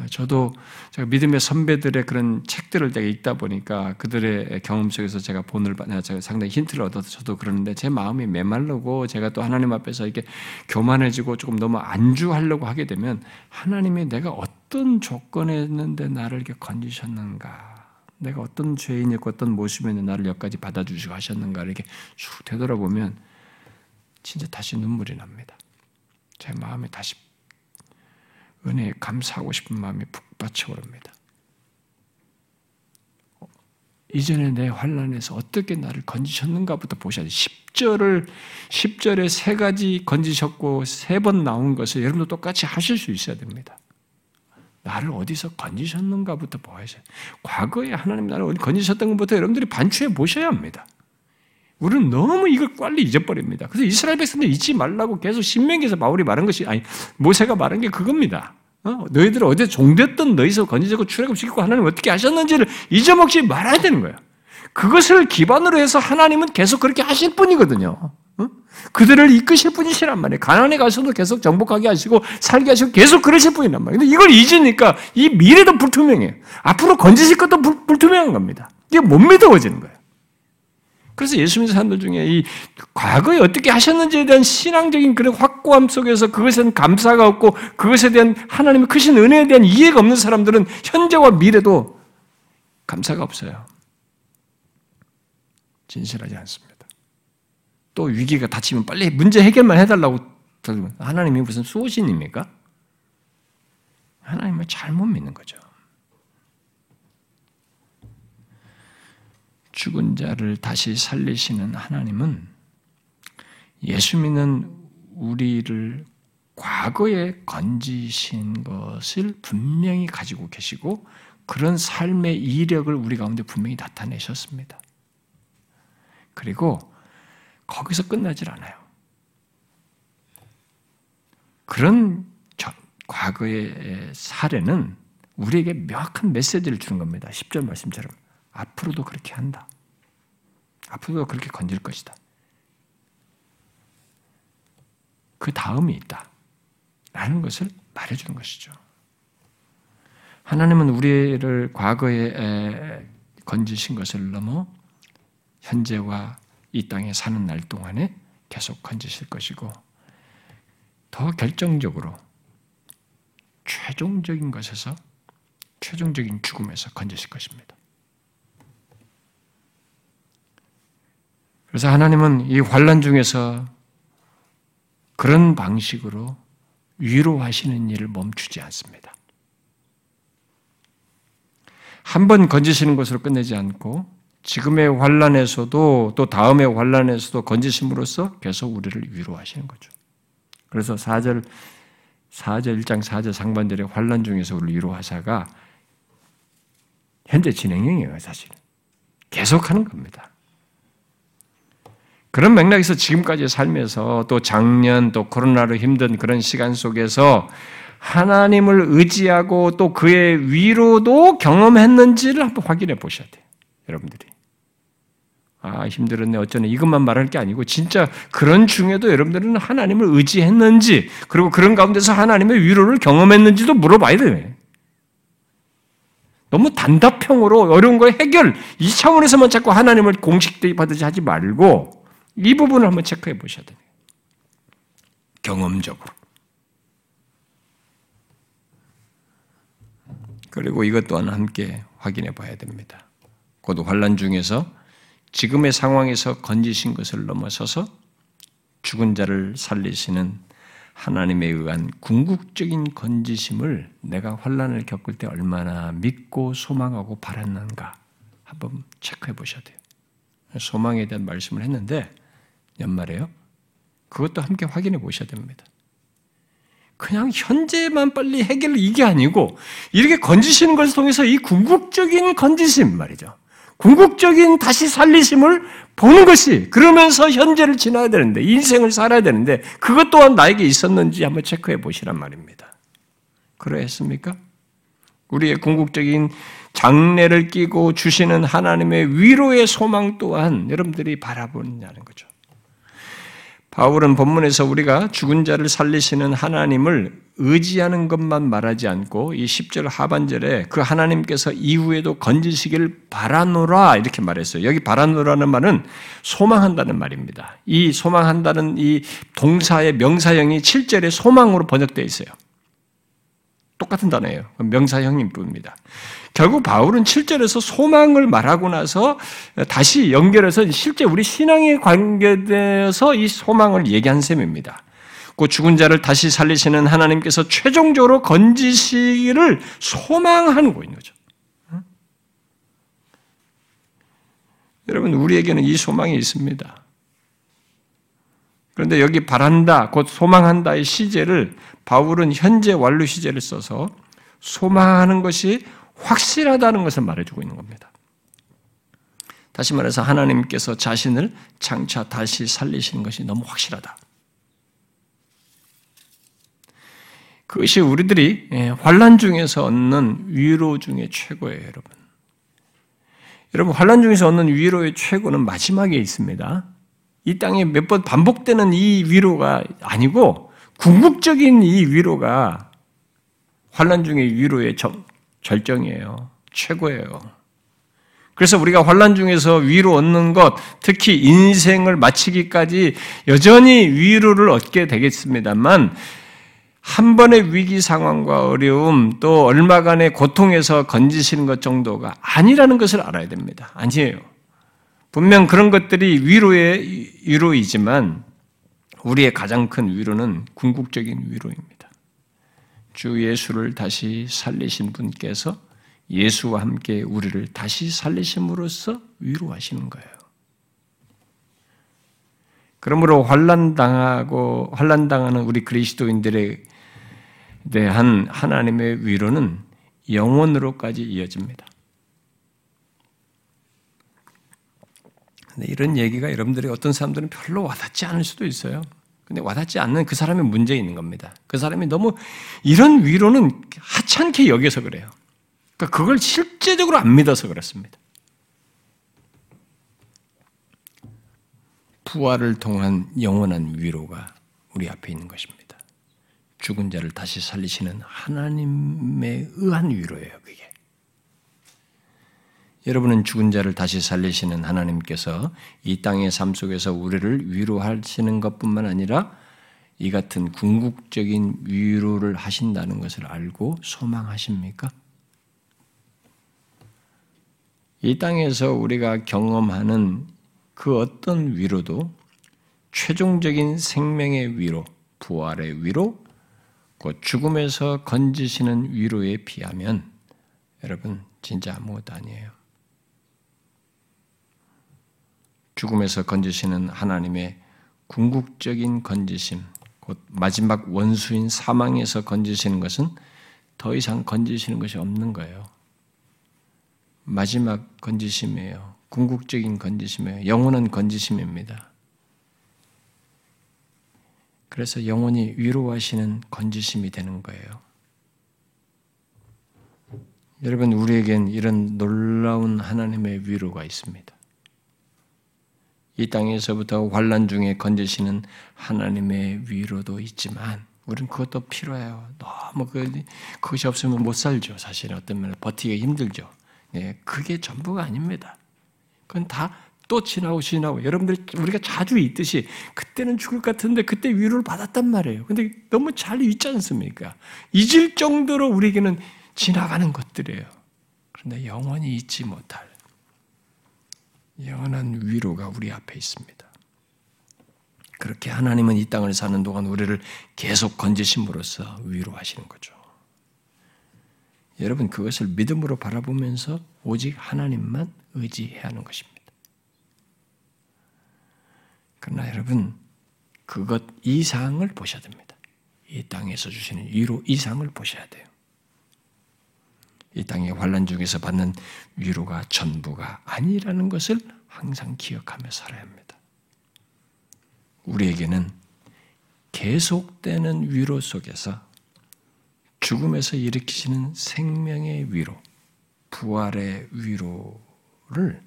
저도 제가 믿음의 선배들의 그런 책들을 내가 읽다 보니까 그들의 경험 속에서 제가 본을 받아 제가 상당히 힌트를 얻어서 저도 그러는데 제 마음이 메말르고 제가 또 하나님 앞에서 이렇게 교만해지고 조금 너무 안주하려고 하게 되면 하나님이 내가 어떤 조건이었는데 나를 이렇게 건지셨는가, 내가 어떤 죄인이었고 어떤 모습이었는데 나를 여기까지 받아주시고 하셨는가 이렇게 쭉 되돌아보면 진짜 다시 눈물이 납니다. 제 마음이 다시 은혜에 감사하고 싶은 마음이 북받쳐 오릅니다. 이전에 내 환난에서 어떻게 나를 건지셨는가부터 보셔야 돼요. 십 절을, 십 절에 세 가지 건지셨고 세 번 나온 것을 여러분도 똑같이 하실 수 있어야 됩니다. 나를 어디서 건지셨는가부터 보셔야 돼요. 과거에 하나님 나를 어디 건지셨던 것부터 여러분들이 반추해 보셔야 합니다. 우리는 너무 이걸 빨리 잊어버립니다. 그래서 이스라엘 백성들 잊지 말라고 계속 신명기에서 바울이 말한 것이, 아니, 모세가 말한 게 그겁니다. 어? 너희들은 어제 종됐던 너희서 건지자고 출애굽시키고 하나님 어떻게 하셨는지를 잊어먹지 말아야 되는 거예요. 그것을 기반으로 해서 하나님은 계속 그렇게 하실 분이거든요. 어? 그들을 이끄실 분이시란 말이에요. 가나안에 가서도 계속 정복하게 하시고 살게 하시고 계속 그러실 분이란 말이에요. 근데 이걸 잊으니까 이 미래도 불투명해요. 앞으로 건지실 것도 불, 불투명한 겁니다. 이게 못 믿어지는 거예요. 그래서 예수 믿는 사람들 중에 이 과거에 어떻게 하셨는지에 대한 신앙적인 그런 확고함 속에서 그것에 대한 감사가 없고 그것에 대한 하나님의 크신 은혜에 대한 이해가 없는 사람들은 현재와 미래도 감사가 없어요. 진실하지 않습니다. 또 위기가 닥치면 빨리 문제 해결만 해달라고 들으면 하나님이 무슨 수호신입니까? 하나님을 잘못 믿는 거죠. 죽은 자를 다시 살리시는 하나님은 예수 믿는 우리를 과거에 건지신 것을 분명히 가지고 계시고 그런 삶의 이력을 우리 가운데 분명히 나타내셨습니다. 그리고 거기서 끝나질 않아요. 그런 과거의 사례는 우리에게 명확한 메시지를 주는 겁니다. 십 절 말씀처럼. 앞으로도 그렇게 한다. 앞으로도 그렇게 건질 것이다. 그 다음이 있다. 라는 것을 말해주는 것이죠. 하나님은 우리를 과거에 건지신 것을 넘어 현재와 이 땅에 사는 날 동안에 계속 건지실 것이고 더 결정적으로 최종적인 것에서 최종적인 죽음에서 건지실 것입니다. 그래서 하나님은 이 환난 중에서 그런 방식으로 위로하시는 일을 멈추지 않습니다. 한 번 건지시는 것으로 끝내지 않고 지금의 환난에서도 또 다음의 환난에서도 건지심으로써 계속 우리를 위로하시는 거죠. 그래서 사 절, 사 절 일 장 사 절 상반절의 환난 중에서 우리를 위로하사가 현재 진행형이에요, 사실은. 계속하는 겁니다. 그런 맥락에서 지금까지의 삶에서 또 작년 또 코로나로 힘든 그런 시간 속에서 하나님을 의지하고 또 그의 위로도 경험했는지를 한번 확인해 보셔야 돼요. 여러분들이. 아, 힘들었네. 어쩌네. 이것만 말할 게 아니고 진짜 그런 중에도 여러분들은 하나님을 의지했는지 그리고 그런 가운데서 하나님의 위로를 경험했는지도 물어봐야 돼요. 너무 단답형으로 어려운 거의 해결 이 차원에서만 자꾸 하나님을 공식 대입하듯이 하지 말고 이 부분을 한번 체크해 보셔야 돼요. 경험적으로. 그리고 이것 또한 함께 확인해 봐야 됩니다. 곧 환난 중에서 지금의 상황에서 건지신 것을 넘어서서 죽은 자를 살리시는 하나님에 의한 궁극적인 건지심을 내가 환난을 겪을 때 얼마나 믿고 소망하고 바랐는가 한번 체크해 보셔야 돼요. 소망에 대한 말씀을 했는데 연말에요. 그것도 함께 확인해 보셔야 됩니다. 그냥 현재만 빨리 해결 이게 아니고 이렇게 건지시는 것을 통해서 이 궁극적인 건지심 말이죠. 궁극적인 다시 살리심을 보는 것이 그러면서 현재를 지나야 되는데 인생을 살아야 되는데 그것 또한 나에게 있었는지 한번 체크해 보시란 말입니다. 그러했습니까? 우리의 궁극적인 장래를 끼고 주시는 하나님의 위로의 소망 또한 여러분들이 바라보느냐는 거죠. 바울은 본문에서 우리가 죽은 자를 살리시는 하나님을 의지하는 것만 말하지 않고 이 십 절 하반절에 그 하나님께서 이후에도 건지시기를 바라노라 이렇게 말했어요. 여기 바라노라는 말은 소망한다는 말입니다. 이 소망한다는 이 동사의 명사형이 칠 절에 소망으로 번역되어 있어요. 똑같은 단어예요. 명사형인 뿐입니다. 결국 바울은 칠 절에서 소망을 말하고 나서 다시 연결해서 실제 우리 신앙에 관계되어서 이 소망을 얘기한 셈입니다. 곧 죽은 자를 다시 살리시는 하나님께서 최종적으로 건지시기를 소망하는 거인 거죠. 여러분, 우리에게는 이 소망이 있습니다. 그런데 여기 바란다, 곧 소망한다의 시제를 바울은 현재 완료 시제를 써서 소망하는 것이 확실하다는 것을 말해주고 있는 겁니다. 다시 말해서 하나님께서 자신을 장차 다시 살리시는 것이 너무 확실하다. 그것이 우리들이 환난 중에서 얻는 위로 중에 최고예요, 여러분. 여러분, 환난 중에서 얻는 위로의 최고는 마지막에 있습니다. 이 땅에 몇 번 반복되는 이 위로가 아니고 궁극적인 이 위로가 환난 중의 위로의 정, 절정이에요. 최고예요. 그래서 우리가 환난 중에서 위로 얻는 것, 특히 인생을 마치기까지 여전히 위로를 얻게 되겠습니다만 한 번의 위기 상황과 어려움 또 얼마간의 고통에서 건지시는 것 정도가 아니라는 것을 알아야 됩니다. 아니에요. 분명 그런 것들이 위로의 위로이지만 우리의 가장 큰 위로는 궁극적인 위로입니다. 주 예수를 다시 살리신 분께서 예수와 함께 우리를 다시 살리심으로써 위로하시는 거예요. 그러므로 환난당하고 환난당하는 우리 그리스도인들에 대한 하나님의 위로는 영원으로까지 이어집니다. 근데 이런 얘기가 여러분들이 어떤 사람들은 별로 와닿지 않을 수도 있어요. 근데 와닿지 않는 그 사람의 문제 있는 겁니다. 그 사람이 너무 이런 위로는 하찮게 여겨서 그래요. 그러니까 그걸 실제적으로 안 믿어서 그렇습니다. 부활을 통한 영원한 위로가 우리 앞에 있는 것입니다. 죽은 자를 다시 살리시는 하나님에 의한 위로예요, 그게. 여러분은 죽은 자를 다시 살리시는 하나님께서 이 땅의 삶 속에서 우리를 위로하시는 것뿐만 아니라 이 같은 궁극적인 위로를 하신다는 것을 알고 소망하십니까? 이 땅에서 우리가 경험하는 그 어떤 위로도 최종적인 생명의 위로, 부활의 위로, 곧 죽음에서 건지시는 위로에 비하면 여러분 진짜 아무것도 아니에요. 죽음에서 건지시는 하나님의 궁극적인 건지심, 곧 마지막 원수인 사망에서 건지시는 것은 더 이상 건지시는 것이 없는 거예요. 마지막 건지심이에요. 궁극적인 건지심이에요. 영원한 건지심입니다. 그래서 영원히 위로하시는 건지심이 되는 거예요. 여러분, 우리에겐 이런 놀라운 하나님의 위로가 있습니다. 이 땅에서부터 환난 중에 건지시는 하나님의 위로도 있지만 우리는 그것도 필요해요. 너무 그것이 없으면 못 살죠. 사실 어떤 면에 버티기 힘들죠. 예, 그게 전부가 아닙니다. 그건 다 또 지나고 지나고 여러분들이 우리가 자주 있듯이 그때는 죽을 것 같은데 그때 위로를 받았단 말이에요. 근데 너무 잘 잊지 않습니까? 잊을 정도로 우리에게는 지나가는 것들이에요. 그런데 영원히 잊지 못할 영원한 위로가 우리 앞에 있습니다. 그렇게 하나님은 이 땅을 사는 동안 우리를 계속 건지심으로써 위로하시는 거죠. 여러분, 그것을 믿음으로 바라보면서 오직 하나님만 의지해야 하는 것입니다. 그러나 여러분, 그것 이상을 보셔야 됩니다. 이 땅에서 주시는 위로 이상을 보셔야 돼요. 이 땅의 환난 중에서 받는 위로가 전부가 아니라는 것을 항상 기억하며 살아야 합니다. 우리에게는 계속되는 위로 속에서 죽음에서 일으키시는 생명의 위로, 부활의 위로를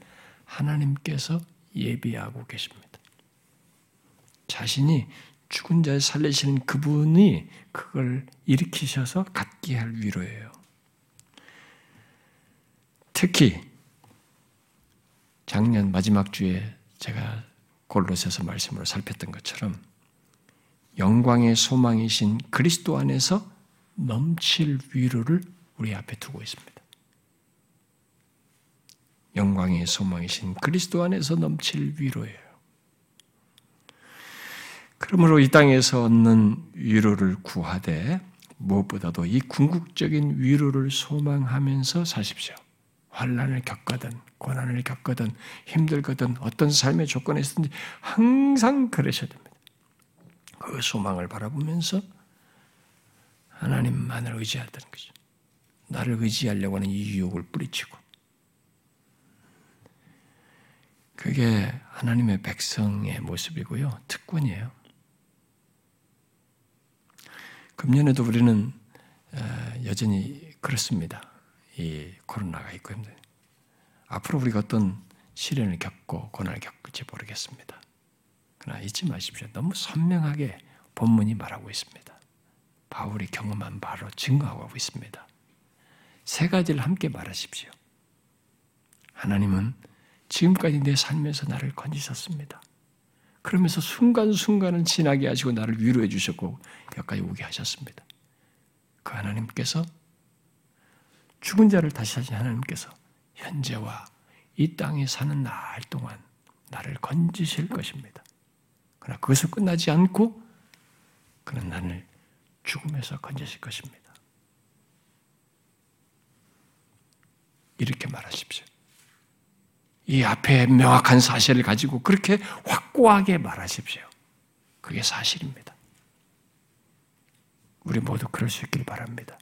하나님께서 예비하고 계십니다. 자신이 죽은 자를 살리시는 그분이 그걸 일으키셔서 갖게 할 위로예요. 특히 작년 마지막 주에 제가 골로새서 말씀으로 살폈던 것처럼 영광의 소망이신 그리스도 안에서 넘칠 위로를 우리 앞에 두고 있습니다. 영광의 소망이신 그리스도 안에서 넘칠 위로예요. 그러므로 이 땅에서 얻는 위로를 구하되 무엇보다도 이 궁극적인 위로를 소망하면서 사십시오. 환난을 겪거든, 고난을 겪거든, 힘들거든, 어떤 삶의 조건에 있든지 항상 그러셔야 됩니다. 그 소망을 바라보면서 하나님만을 의지하다는 거죠. 나를 의지하려고 하는 이 유혹을 뿌리치고 그게 하나님의 백성의 모습이고요. 특권이에요. 금년에도 우리는 여전히 그렇습니다. 이 코로나가 있고 힘든. 앞으로 우리가 어떤 시련을 겪고 고난을 겪을지 모르겠습니다. 그러나 잊지 마십시오. 너무 선명하게 본문이 말하고 있습니다. 바울이 경험한 바로 증거하고 있습니다. 세 가지를 함께 말하십시오. 하나님은 지금까지 내 삶에서 나를 건지셨습니다. 그러면서 순간순간은 지나게 하시고 나를 위로해 주셨고 여기까지 오게 하셨습니다. 그 하나님께서 죽은 자를 다시 하신 하나님께서 현재와 이 땅에 사는 날 동안 나를 건지실 것입니다. 그러나 그것을 끝나지 않고 그는 나를 죽음에서 건지실 것입니다. 이렇게 말하십시오. 이 앞에 명확한 사실을 가지고 그렇게 확고하게 말하십시오. 그게 사실입니다. 우리 모두 그럴 수 있길 바랍니다.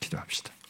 기도합시다.